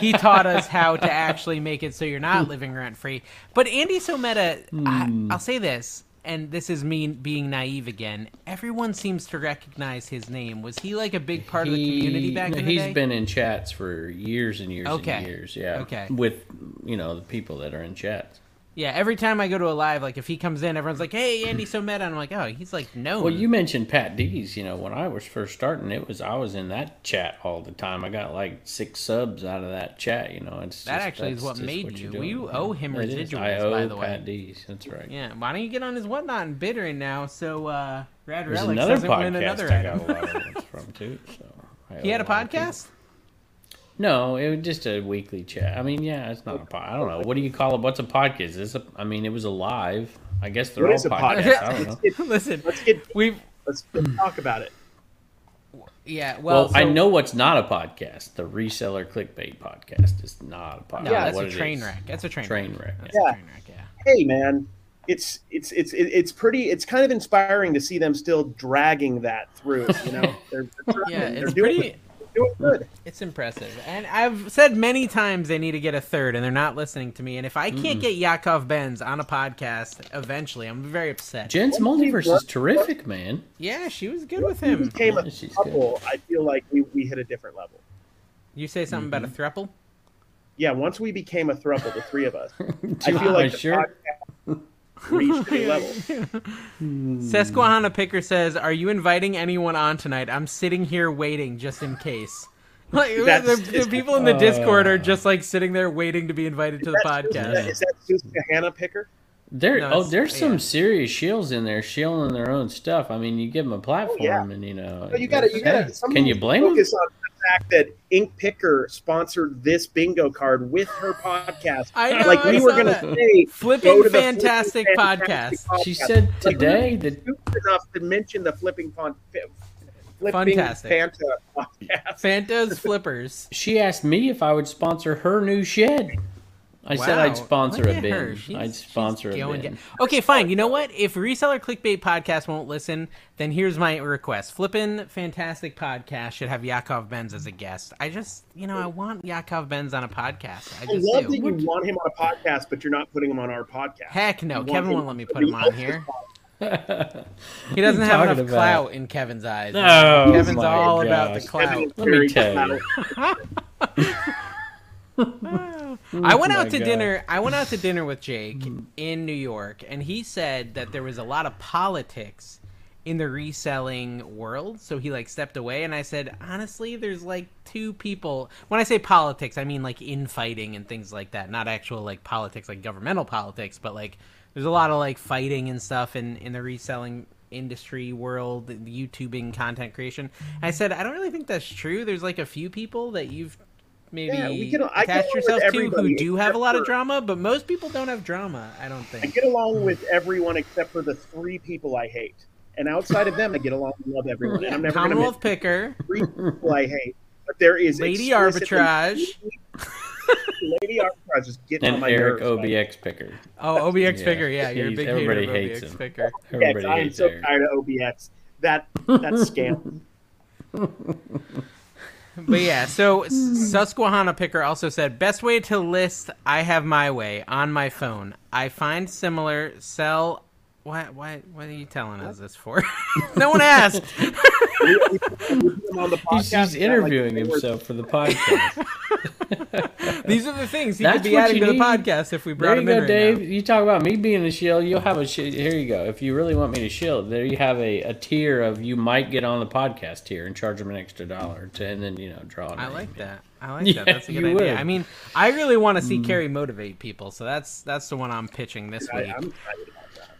He taught us how to actually make it so you're not living rent-free. But Andy Someta, mm. I, I'll say this, and this is me being naive again, everyone seems to recognize his name. Was he like a big part he, of the community back in the day? He's been in chats for years and years okay. and years, yeah. Okay. With, you know, the people that are in chats. Yeah, every time I go to a live, like, if he comes in, everyone's like, hey, Andy, so meta. And I'm like, oh, he's, like, no. Well, you mentioned Pat D's. You know, when I was first starting, it was I was in that chat all the time. I got, like, six subs out of that chat, you know. It's That just, actually is what made what you. Well, you owe him it residuals, owe by the way. I owe Pat D's. That's right. Yeah, why don't you get on his Whatnot and bittering now so uh, Rad Relics doesn't win another item. There's another podcast I got a lot of ones from, too. So he had a podcast? No, it was just a weekly chat. I mean, yeah, it's not a pod. I don't know. What do you call it? What's a podcast? Is a, I mean, it was a live. I guess they're what all podcasts. Podcast? I don't know. Let's get, Listen, let's get we let's, let's talk about it. Yeah, well, well so, I know what's not a podcast. The Reseller Clickbait Podcast is not a podcast. No, that's what a train wreck. That's a train, train wreck. wreck. Yeah. That's a train wreck. Yeah. Hey, man, it's it's it's it's pretty. It's kind of inspiring to see them still dragging that through. You know, they're, they're trying, yeah, it's they're doing pretty. It. Doing good. It's impressive. And I've said many times they need to get a third, and they're not listening to me. And if I can't mm. get Yakov Benz on a podcast eventually, I'm very upset. Jen's Multiverse is terrific, man. Yeah, she was good with him. Became a She's couple, good. I feel like we, we hit a different level. You say something mm-hmm. about a thruple? Yeah, once we became a thruple, the three of us. I feel like the sure? podcast reached a level. hmm. Susquehanna Picker says, "Are you inviting anyone on tonight? I'm sitting here waiting just in case." Like the, the people in the Discord uh, are just like sitting there waiting to be invited to the podcast. Is that Susquehanna Picker? There, no, oh, there's yeah. some serious shills in there, shilling their own stuff. I mean, you give them a platform, oh, yeah. and you know, no, you got you got Can you blame focus them? On the fact that Ink Picker sponsored this bingo card with her podcast. I know, like I we saw were going to say, flipping go fantastic, flipping fantastic podcast. podcast. She said today like, that enough to mention the flipping font. Flipping Fantastic. Fanta podcast. Fanta's Flippers. She asked me if I would sponsor her new shed. I wow. said I'd sponsor Look a bin. I'd sponsor a bin. Get... Okay, fine. You know what? If Reseller Clickbait Podcast won't listen, then here's my request. Flippin' Fantastic Podcast should have Yakov Benz as a guest. I just, you know, I want Yakov Benz on a podcast. I, just I love do. that you want him on a podcast, but you're not putting him on our podcast. Heck no. You Kevin won't let me put him on here. He doesn't have enough about? clout in Kevin's eyes. No, Kevin's all gosh. about the clout. Let me tell you. I went oh out to God. dinner. I went out to dinner with Jake in New York, and he said that there was a lot of politics in the reselling world. So he like stepped away, and I said, honestly, there's like two people. When I say politics, I mean like infighting and things like that, not actual like politics, like governmental politics, but like there's a lot of like fighting and stuff in in the reselling industry world, the YouTubing, content creation. And I said, I don't really think that's true. There's like a few people that you've maybe yeah, we can, attach I yourself to who do have a lot for, of drama, but most people don't have drama, I don't think. I get along with everyone except for the three people I hate. And outside of them, I get along and love everyone. And I'm never Commonwealth Picker. Three people I hate. But there is Lady Arbitrage. Lady Arbitrage is getting and on my Eric nerves. And Eric O B X Picker. Oh, O B X yeah. Picker, yeah. You're a big Everybody hater hates of O B X him. Picker. Everybody I'm hates so Eric. tired of O B X. That, that's scam. But yeah, so Susquehanna Picker also said, best way to list I have my way on my phone. I find similar, sell. Why, why, what are you telling us this for? No one asked. He's interviewing himself for the podcast. These are the things he That's could be adding to need. the podcast if we brought him in. There you go, Dave. Right now. You talk about me being a shill. You'll have a shill. Here you go. If you really want me to shill, there you have a, a tier of you might get on the podcast tier and charge them an extra dollar to, and then, you know, draw it. I like that. I like yeah, that. That's a good idea. Would. I mean, I really want to see mm. Carrie motivate people, so that's that's the one I'm pitching this I, week. I'm excited about that.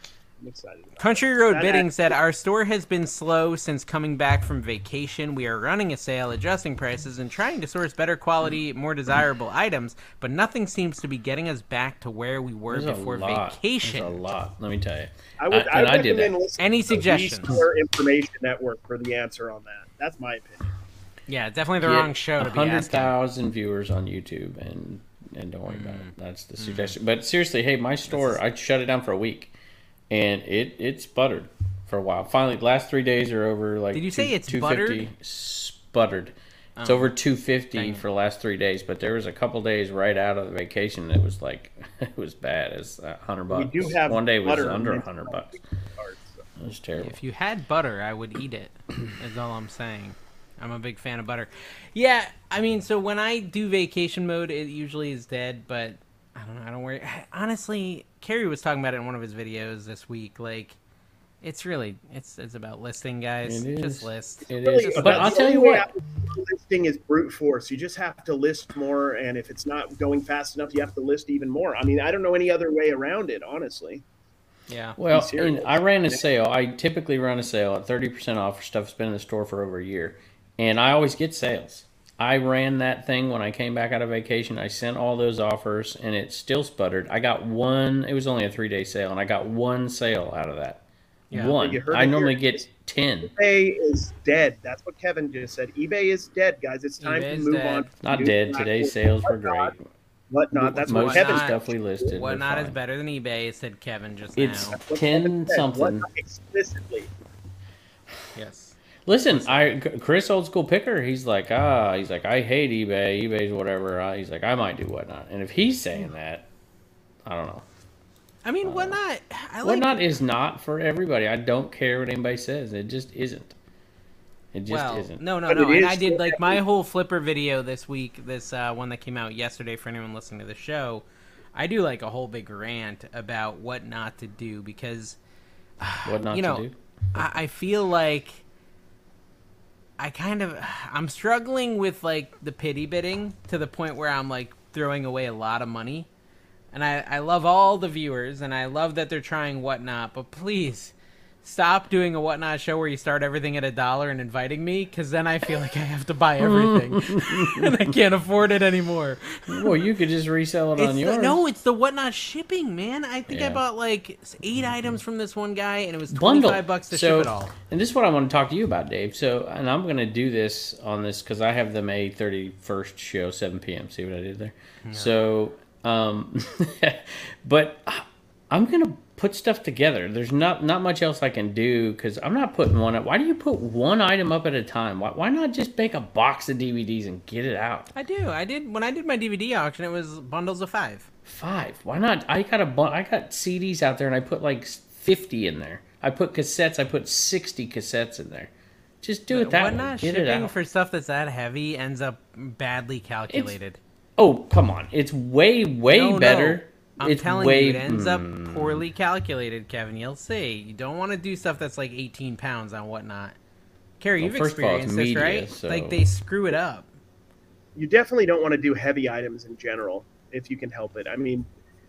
I'm excited about Country that. Road that Bidding said, our store has been slow since coming back from vacation. We are running a sale, adjusting prices, and trying to source better quality, more desirable items, but nothing seems to be getting us back to where we were There's before vacation. There's a lot. Let me tell you. I would. I, I, I did that. Any suggestions? Reseller Information Network for the answer on that. That's my opinion. Yeah, definitely the Get wrong show to be asking. one hundred thousand viewers on YouTube, and, and don't worry mm. about it. That's the mm. suggestion. But seriously, hey, my store, is... I shut it down for a week, and it, it sputtered for a while. Finally, the last three days are over like Did you two, say it's buttered? Sputtered. Oh. It's over two hundred fifty Dang. for the last three days, but there was a couple days right out of the vacation that was like, it was bad. It's one hundred bucks. We do have One day was under one hundred bucks. It was terrible. If you had butter, I would eat it, is all I'm saying. I'm a big fan of butter. Yeah, I mean, so when I do vacation mode, it usually is dead, but I don't know. I don't worry. Honestly, Carrie was talking about it in one of his videos this week. Like, it's really, it's it's about listing, guys. It just list. It really is. But I'll tell you what. Listing is brute force. You just have to list more. And if it's not going fast enough, you have to list even more. I mean, I don't know any other way around it, honestly. Yeah. Well, I, mean, I ran a sale. I typically run a sale at thirty percent off for stuff that's been in the store for over a year. And I always get sales. I ran that thing when I came back out of vacation. I sent all those offers, and it still sputtered. I got one. It was only a three-day sale, and I got one sale out of that. Yeah, one. I normally here. get ten. eBay is dead. That's what Kevin just said. eBay is dead, guys. It's time eBay's to move dead. on. Not dead. Not Today's sales were great. Whatnot. That's most what Kevin's stuff we listed. Whatnot is better than eBay, said Kevin just it's now. It's ten something. Explicitly. Yes. Listen, I Chris, old school picker. He's like, ah, he's like, I hate eBay. eBay's whatever. He's like, I might do Whatnot. And if he's saying that, I don't know. I mean, uh, Whatnot. I like... Whatnot is not for everybody. I don't care what anybody says. It just isn't. It just well, isn't. No, no, but no. And I did like my whole Flipper video this week. This uh, one that came out yesterday for anyone listening to the show. I do like a whole big rant about what not to do because, what not you know, to do? I, I feel like. I kind of, I'm struggling with, like, the pity bidding to the point where I'm, like, throwing away a lot of money. And I, I love all the viewers, and I love that they're trying Whatnot, but please stop doing a Whatnot show where you start everything at a dollar and inviting me, because then I feel like I have to buy everything. And I can't afford it anymore. Well, you could just resell it it's on the, yours. No, it's the Whatnot shipping, man. I think yeah. I bought, like, eight items from this one guy, and it was twenty-five bucks to so, ship it all. And this is what I want to talk to you about, Dave. So, and I'm going to do this on this, because I have the May thirty-first show, seven p.m. See what I did there? Yeah. So, um, but I'm going to put stuff together. There's not not much else I can do because I'm not putting one up. Why do you put one item up at a time? Why why not just make a box of D V Ds and get it out? I do. I did when I did my D V D auction. It was bundles of five. Five. Why not? I got a bu- I got C Ds out there and I put like fifty in there. I put cassettes. I put sixty cassettes in there. Just do but it that way. Why not? Get shipping for stuff that's that heavy ends up badly calculated. It's, oh come on! It's way way no, better. No. I'm it's telling way, you, it ends mm. up poorly calculated, Kevin. You'll see. You don't want to do stuff that's like eighteen pounds on Whatnot. Carrie, well, you've experienced all, this, media, right? So... Like, they screw it up. You definitely don't want to do heavy items in general, if you can help it. I mean,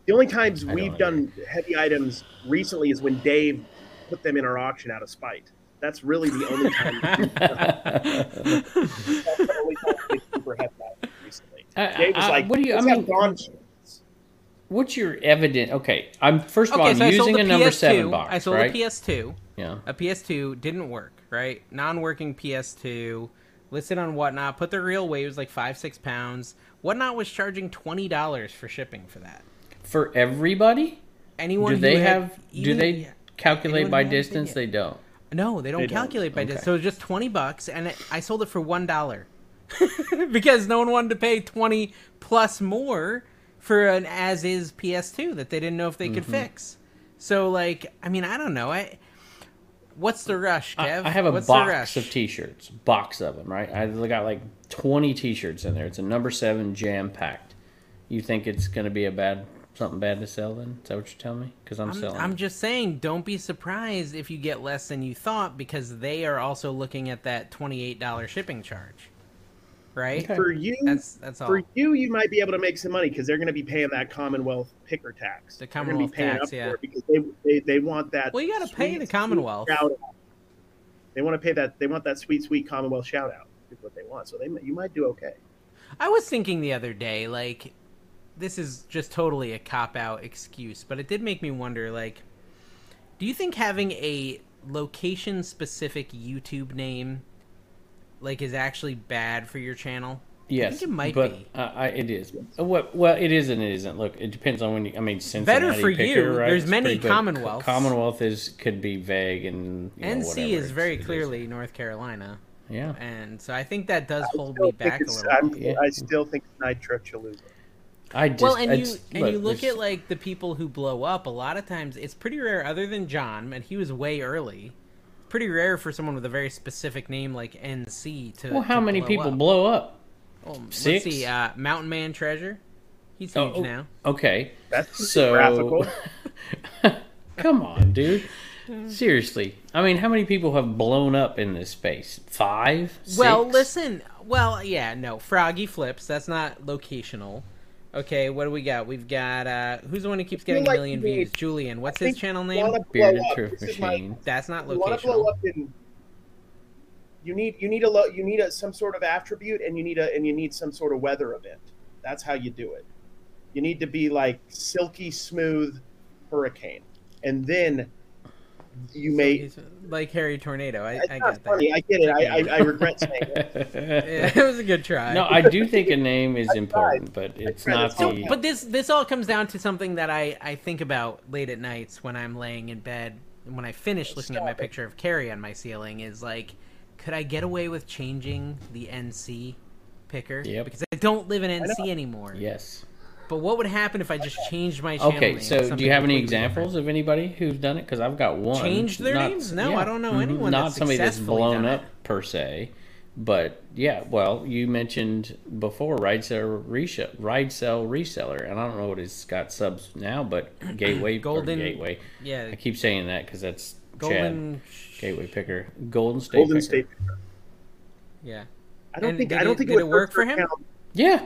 the only times we've done heavy items recently is when Dave put them in our auction out of spite. That's really the only time. That's the only time we did super heavy items recently. Uh, Dave was uh, like, what do you, I mean, gone what's your evidence? Okay, I'm first of okay, all so I'm using a number seven box. I sold right? a P S two. Yeah, a P S two didn't work. Right, non-working P S two listed on Whatnot. Put the real weight was like five six pounds. Whatnot was charging twenty dollars for shipping for that. For everybody, anyone do they have? Do they calculate by distance? They don't. No, they don't they calculate don't. by okay. distance. So it was just twenty bucks, and it, I sold it for one dollar because no one wanted to pay twenty plus more. For an as-is P S two that they didn't know if they could mm-hmm. fix. So, like, I mean, I don't know. I What's the rush, Kev? I, I have a What's box of T-shirts. Box of them, right? I got, like, twenty T-shirts in there. It's a number seven jam-packed. You think it's going to be a bad something bad to sell then? Is that what you're telling me? Because I'm, I'm selling. I'm just saying, don't be surprised if you get less than you thought because they are also looking at that twenty-eight dollars shipping charge. Right? For you, that's, that's all. For you, you might be able to make some money because they're going to be paying that Commonwealth Picker tax. The Commonwealth be tax, yeah. Because they, they they want that. Well, you got to pay the Commonwealth. They want to pay that. They want that sweet, sweet Commonwealth shout out is what they want. So they you might do okay. I was thinking the other day, like, this is just totally a cop out excuse, but it did make me wonder, like, do you think having a location specific YouTube name? Like, is actually bad for your channel? Yes, I think it might but, be. Uh, I, it is. Well, well, it is and it isn't. Look, it depends on when you. I mean, Cincinnati better for Picker, you. Right? There's it's many Commonwealths. Commonwealth is could be vague and you know, N C whatever. is very it's, clearly is. North Carolina. Yeah, and so I think that does I hold me back a little. I'm, bit. I still think Nitro Cholula. I just, well, and I just, you look, and you look at like the people who blow up. A lot of times, it's pretty rare. Other than John, and he was way early. Pretty rare for someone with a very specific name like N C to. Well, how to many blow people up. blow up? Well, six. Let's see, uh, Mountain Man Treasure. He's huge oh, now. Okay. That's so graphical. Come on, dude. Seriously. I mean, how many people have blown up in this space? Five? Six? Well, listen. Well, yeah, no. Froggy Flips. That's not locational. Okay, what do we got? We've got, uh, who's the one who keeps getting a like million views? Julian. What's his channel name? Bearded Truth Machine. My, That's not locational. Want to blow up in, you need you need a lo- you need a, some sort of attribute, and you need a and you need some sort of weather event. That's how you do it. You need to be like silky smooth hurricane, and then you so may like Harry Tornado. I, I get funny. that. I get it. I, I, I regret saying it. Yeah, it was a good try. No, I do think a name is important, but it's not the. So, but this this all comes down to something that I, I think about late at nights when I'm laying in bed, and when I finish looking at my picture of Carrie on my ceiling, is like, could I get away with changing the N C picker? Yep. Because I don't live in N C anymore. Yes. But what would happen if I just changed my channel okay, name? Okay, so do you have any examples different? of anybody who's done it? Because I've got one. Changed their not, names? No, yeah, I don't know anyone not that's somebody that's blown up, per se. But, yeah, well, you mentioned before Ride Sell Reseller, Ride Sell Reseller. And I don't know what it's got subs now, but Gateway. Golden Gateway. Yeah. I keep saying that because that's Golden Chad. Gateway Picker. Golden State Golden Picker. State Picker. Yeah. I don't and think, I don't it, think did it, it work for him? Account. Yeah.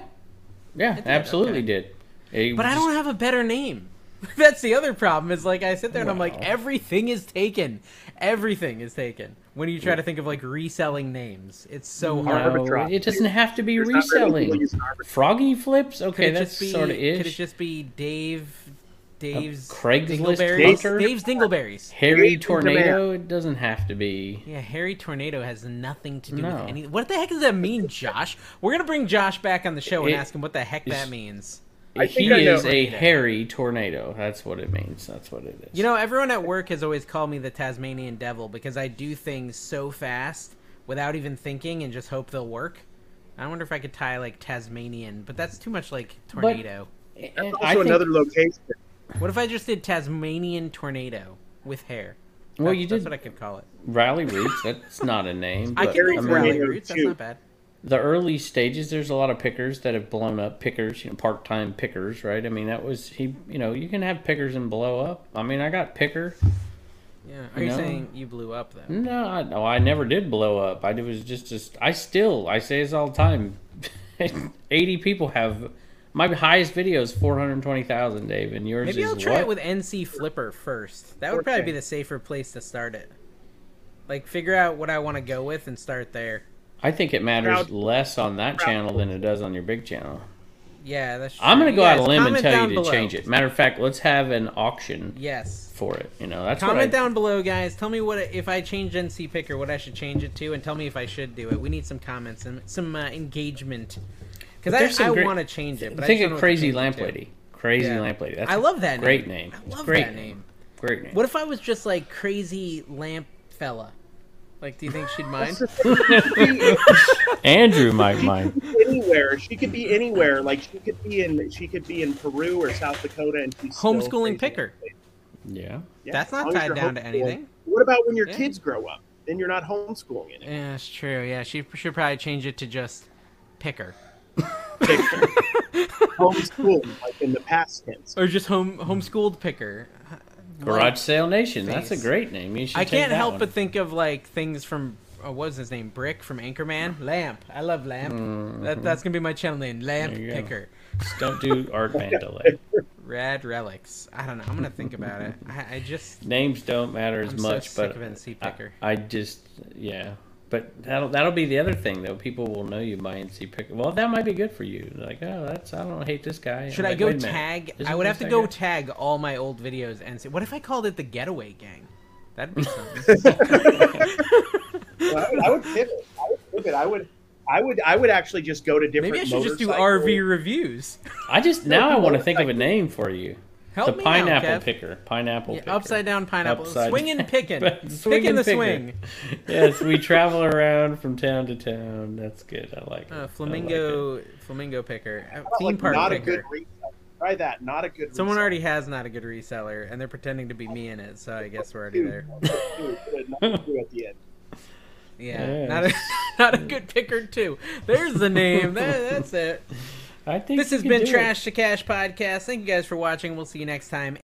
Yeah, absolutely did. It but was... I don't have a better name. That's the other problem. Is like I sit there and wow. I'm like, everything is taken. Everything is taken. When you try to think of like reselling names, it's so no, hard. It doesn't have to be There's reselling. Really Froggy Flips. Okay, that's sort of ish. Could it just be Dave? Dave's uh, Craigslist Dingleberries? Dave's Dingleberries. Harry Tornado. It doesn't have to be. Yeah, Harry Tornado has nothing to do no. with anything. What the heck does that mean, Josh? We're gonna bring Josh back on the show and it, ask him what the heck that means. I he is a hairy tornado. That's what it means. That's what it is. You know, everyone at work has always called me the Tasmanian Devil because I do things so fast without even thinking and just hope they'll work. I wonder if I could tie like Tasmanian, but that's too much like tornado. But, that's also I another think, location. What if I just did Tasmanian Tornado with hair? Well, that's, you did. That's what I could call it. Rally Roots. That's not a name. But I can name Rally Roots. That's not bad. The early stages, there's a lot of pickers that have blown up. Pickers, you know, part-time pickers, right? I mean, that was he. You know, you can have pickers and blow up. I mean, I got picker. Yeah. Are you, you know? saying you blew up though? No, I, no, I never did blow up. I was just, just. I still, I say this all the time. Eighty people have. My highest video is four hundred twenty thousand, Dave, and yours Maybe is Maybe I'll try what? it with N C Flipper first. That would probably be the safer place to start it. Like, figure out what I want to go with and start there. I think it matters Proud. less on that Proud. channel than it does on your big channel. Yeah, that's true. I'm going to go yeah, out on a limb and tell you to below. change it. Matter of fact, let's have an auction yes. for it. You know, that's Comment I... down below, guys. Tell me what if I change N C Picker, what I should change it to, and tell me if I should do it. We need some comments and some uh, engagement. Because I, I want to change it. But think I think of Crazy Lamp Lady. Crazy yeah. Lamp Lady. That's I love that great name. Great name. I love great that name. name. Great name. What if I was just like Crazy Lamp Fella? Like, do you think she'd mind? Andrew might mind. Anywhere she could be anywhere. Like she could be in she could be in Peru or South Dakota, and she's homeschooling picker. Yeah. yeah, that's not tied down to anything. What about when your yeah. kids grow up? Then you're not homeschooling anymore. Yeah, that's true. Yeah, she should probably change it to just picker. Picker. Homeschooled, like in the past tense, or just home homeschooled picker. Garage like, Sale Nation. Face. That's a great name. You should. I can't help one. but think of like things from oh, what was his name? Brick from Anchorman. Lamp. I love Lamp. Mm-hmm. That, that's gonna be my channel name. Lamp Picker. Just don't do Art Mandalay. Rad Relics. I don't know. I'm gonna think about it. I, I just names don't matter as I'm much. So sick but of N C Picker. I, I just yeah. But that'll that'll be the other thing though. People will know you by N C Picker. Well, that might be good for you. Like, oh, that's I don't hate this guy. Should like, I go tag? I would have to I go got? tag all my old videos and say, what if I called it the Getaway Gang? That'd be something. Well, I, would, I would pivot. I would pivot. I would. I would. I would actually just go to different. Maybe I should just do R V reviews. I just now I want to think of a name for you. Help the pineapple out, picker. Pineapple yeah, picker. Upside down pineapple. Upside swinging picking. Picking the picker. swing. Yes, we travel around from town to town. That's good. I like it. Uh, flamingo like it. Flamingo picker. Uh, theme like park not picker. Not a good reseller. Try that. Not a good reseller. Someone already has not a good reseller, and they're pretending to be me in it, so I guess we're already there. Yeah, not a, not a good picker, too. There's the name. That, that's it. I think this has been Trash to Cash Podcast. Thank you guys for watching. We'll see you next time.